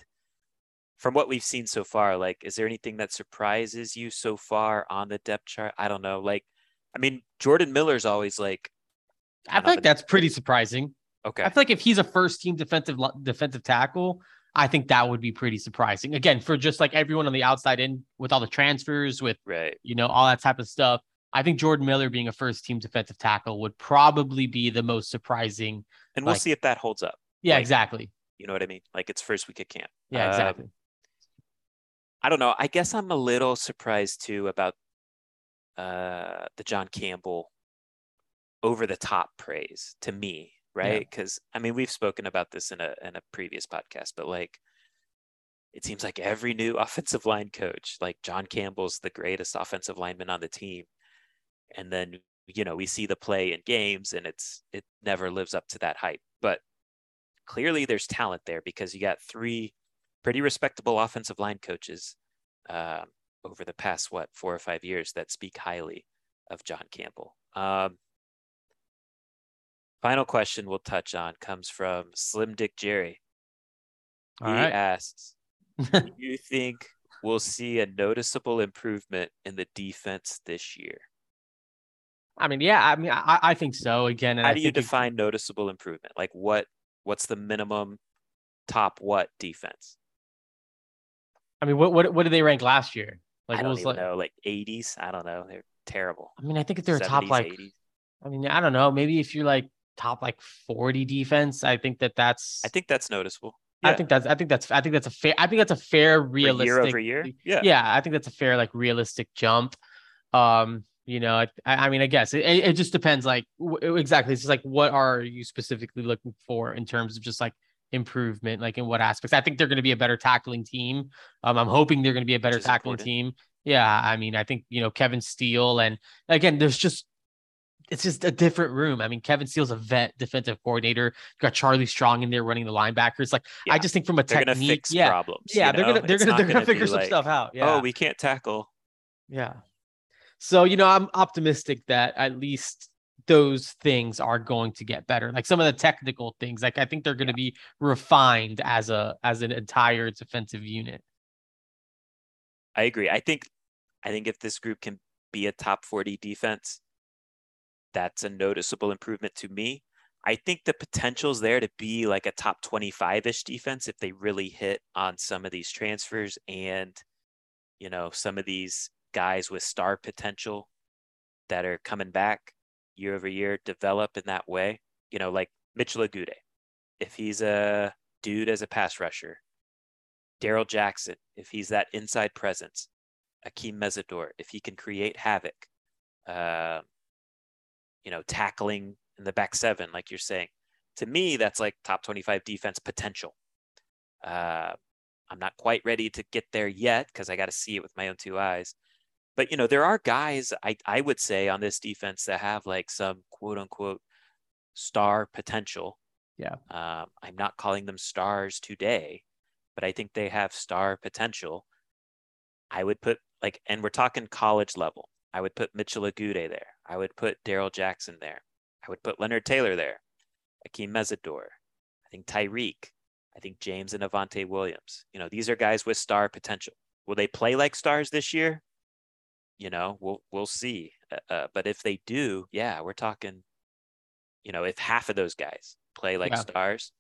from what we've seen so far. Like, is there anything that surprises you so far on the depth chart? I don't know. Like, I mean, Jordan Miller's always, like... I, I feel know, like that's pretty surprising. Okay. I feel like if he's a first-team defensive defensive tackle, I think that would be pretty surprising. Again, for just, like, everyone on the outside in with all the transfers, with, right. you know, all that type of stuff. I think Jordan Miller being a first-team defensive tackle would probably be the most surprising. And we'll like, see if that holds up. Yeah, like, exactly. You know what I mean? Like, it's first week at camp. Yeah, exactly. Um, I don't know. I guess I'm a little surprised, too, about uh, the John Campbell over-the-top praise to me, right? Because, yeah. I mean, we've spoken about this in a in a previous podcast, but, like, it seems like every new offensive line coach, like John Campbell's the greatest offensive lineman on the team. And then, you know, we see the play in games and it's, it never lives up to that hype, but clearly there's talent there because you got three pretty respectable offensive line coaches um, over the past, what, four or five years that speak highly of John Campbell. Um, final question we'll touch on comes from Slim Dick Jerry. All he right. asks, do you think we'll see a noticeable improvement in the defense this year? I mean, yeah, I mean, I, I think so. Again, and how I do you define it, noticeable improvement? Like what, what's the minimum top what defense? I mean, what, what, what did they rank last year? Like, I don't what was even like, know, like eighties. I don't know. They're terrible. I mean, I think if they're seventies, top, like, eighties. I mean, I don't know. Maybe if you're like top, like forty defense, I think that that's, I think that's noticeable. Yeah. I think that's, I think that's, I think that's a fair, I think that's a fair, realistic year over year. Yeah. Yeah. I think that's a fair, like realistic jump. Um, You know, I, I mean, I guess it, it just depends, like w- exactly. It's just like, what are you specifically looking for in terms of just like improvement, like in what aspects? I think they're going to be a better tackling team. Um, I'm hoping they're going to be a better tackling important. team. Yeah. I mean, I think, you know, Kevin Steele, and again, there's just, it's just a different room. I mean, Kevin Steele's a vet defensive coordinator. You got Charlie Strong in there running the linebackers. Like, yeah. I just think from a they're technique, fix yeah, problems, yeah, they're going to, they're going to, they're going to figure some like, stuff out. Yeah. Oh, we can't tackle. Yeah. So, you know, I'm optimistic that at least those things are going to get better. Like some of the technical things, like I think they're going to yeah. be refined as a as an entire defensive unit. I agree. I think I think if this group can be a top forty defense, that's a noticeable improvement to me. I think the potential's there to be like a top twenty-five-ish defense if they really hit on some of these transfers and, you know, some of these guys with star potential that are coming back year over year, develop in that way, you know, like Mitchell Agude, if he's a dude as a pass rusher, Daryl Jackson, if he's that inside presence, Akheem Mesidor, if he can create havoc, uh, you know, tackling in the back seven, like you're saying, to me, that's like top twenty-five defense potential. Uh, I'm not quite ready to get there yet because I got to see it with my own two eyes. But, you know, there are guys, I, I would say, on this defense that have like some quote unquote star potential. Yeah. Um, I'm not calling them stars today, but I think they have star potential. I would put like, and we're talking college level. I would put Mitchell Agude there. I would put Daryl Jackson there. I would put Leonard Taylor there. Akheem Mesidor. I think Tyreek. I think James and Avante Williams. You know, these are guys with star potential. Will they play like stars this year? You know, we'll we'll see. Uh, but if they do, yeah, we're talking, you know, if half of those guys play like yeah. stars,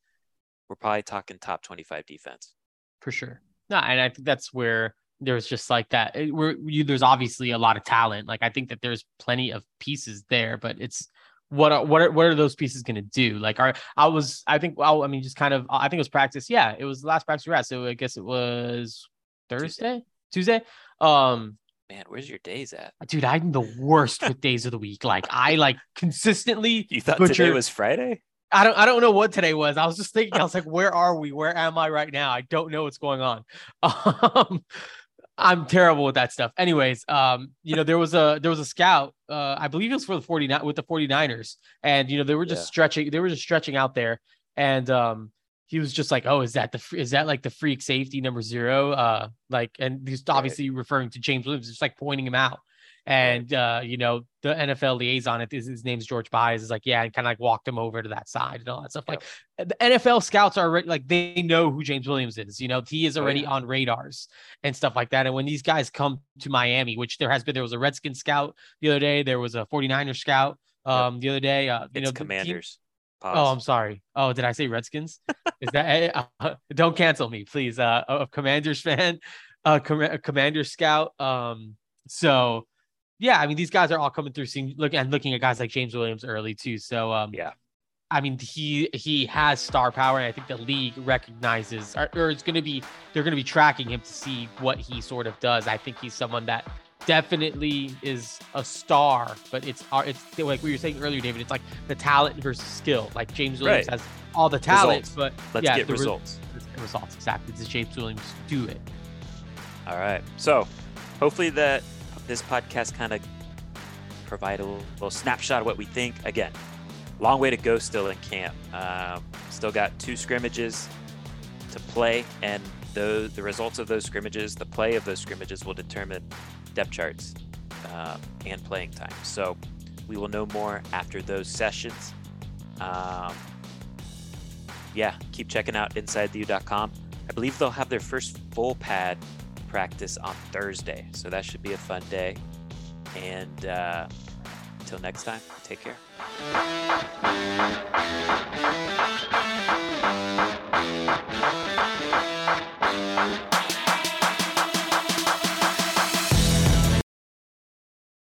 we're probably talking top twenty-five defense. For sure. No, and I think that's where there's just like that. It, we're, you, there's obviously a lot of talent. Like, I think that there's plenty of pieces there, but it's what are, what are, what are those pieces going to do? Like, are, I was, I think, well, I mean, just kind of, I think it was practice. Yeah, it was the last practice we had. So I guess it was Thursday, Tuesday. Tuesday? Um, Man, where's your days at? Dude, I'm the worst with days of the week. Like I like consistently. You thought butcher... today was Friday? I don't I don't know what today was. I was just thinking, I was like, where are we? Where am I right now? I don't know what's going on. Um, I'm terrible with that stuff. Anyways, um, you know, there was a there was a scout, uh, I believe it was for the forty-nine with the forty-niners. And you know, they were just yeah. stretching, they were just stretching out there. And um he was just like, oh, is that the is that like the freak safety number zero? Uh, like, and he's obviously right. referring to James Williams, just like pointing him out. And right. uh, you know, the N F L liaison, it is his name's George Byes, is like, yeah, and kind of like walked him over to that side and all that stuff. Yep. Like the N F L scouts are already, like they know who James Williams is. You know, he is already oh, yeah. on radars and stuff like that. And when these guys come to Miami, which there has been, there was a Redskins scout the other day, there was a forty-niner scout um yep. the other day. Uh, you it's know, Commanders. Team- Oh, I'm sorry. Oh, did I say Redskins? Is that uh, don't cancel me, please. Uh, a Commanders fan, uh, com- a Commander scout. Um, so yeah, I mean, these guys are all coming through, seeing look and looking at guys like James Williams early too. So um, yeah, I mean, he he has star power, and I think the league recognizes, or, or it's going to be they're going to be tracking him to see what he sort of does. I think he's someone that definitely is a star, but it's it's like we were saying earlier, David. It's like the talent versus skill. Like James Williams right. has all the talent, results. but let's yeah, get the results. Re- results exactly. Does James Williams do it? All right. So hopefully that this podcast kind of provide a little, little snapshot of what we think. Again, long way to go still in camp. Um, still got two scrimmages to play, and the the results of those scrimmages, the play of those scrimmages, will determine depth charts um, and playing time. So we will know more after those sessions. Um, yeah, keep checking out inside the u dot com. I believe they'll have their first full pad practice on Thursday, so that should be a fun day. And uh, until next time, take care.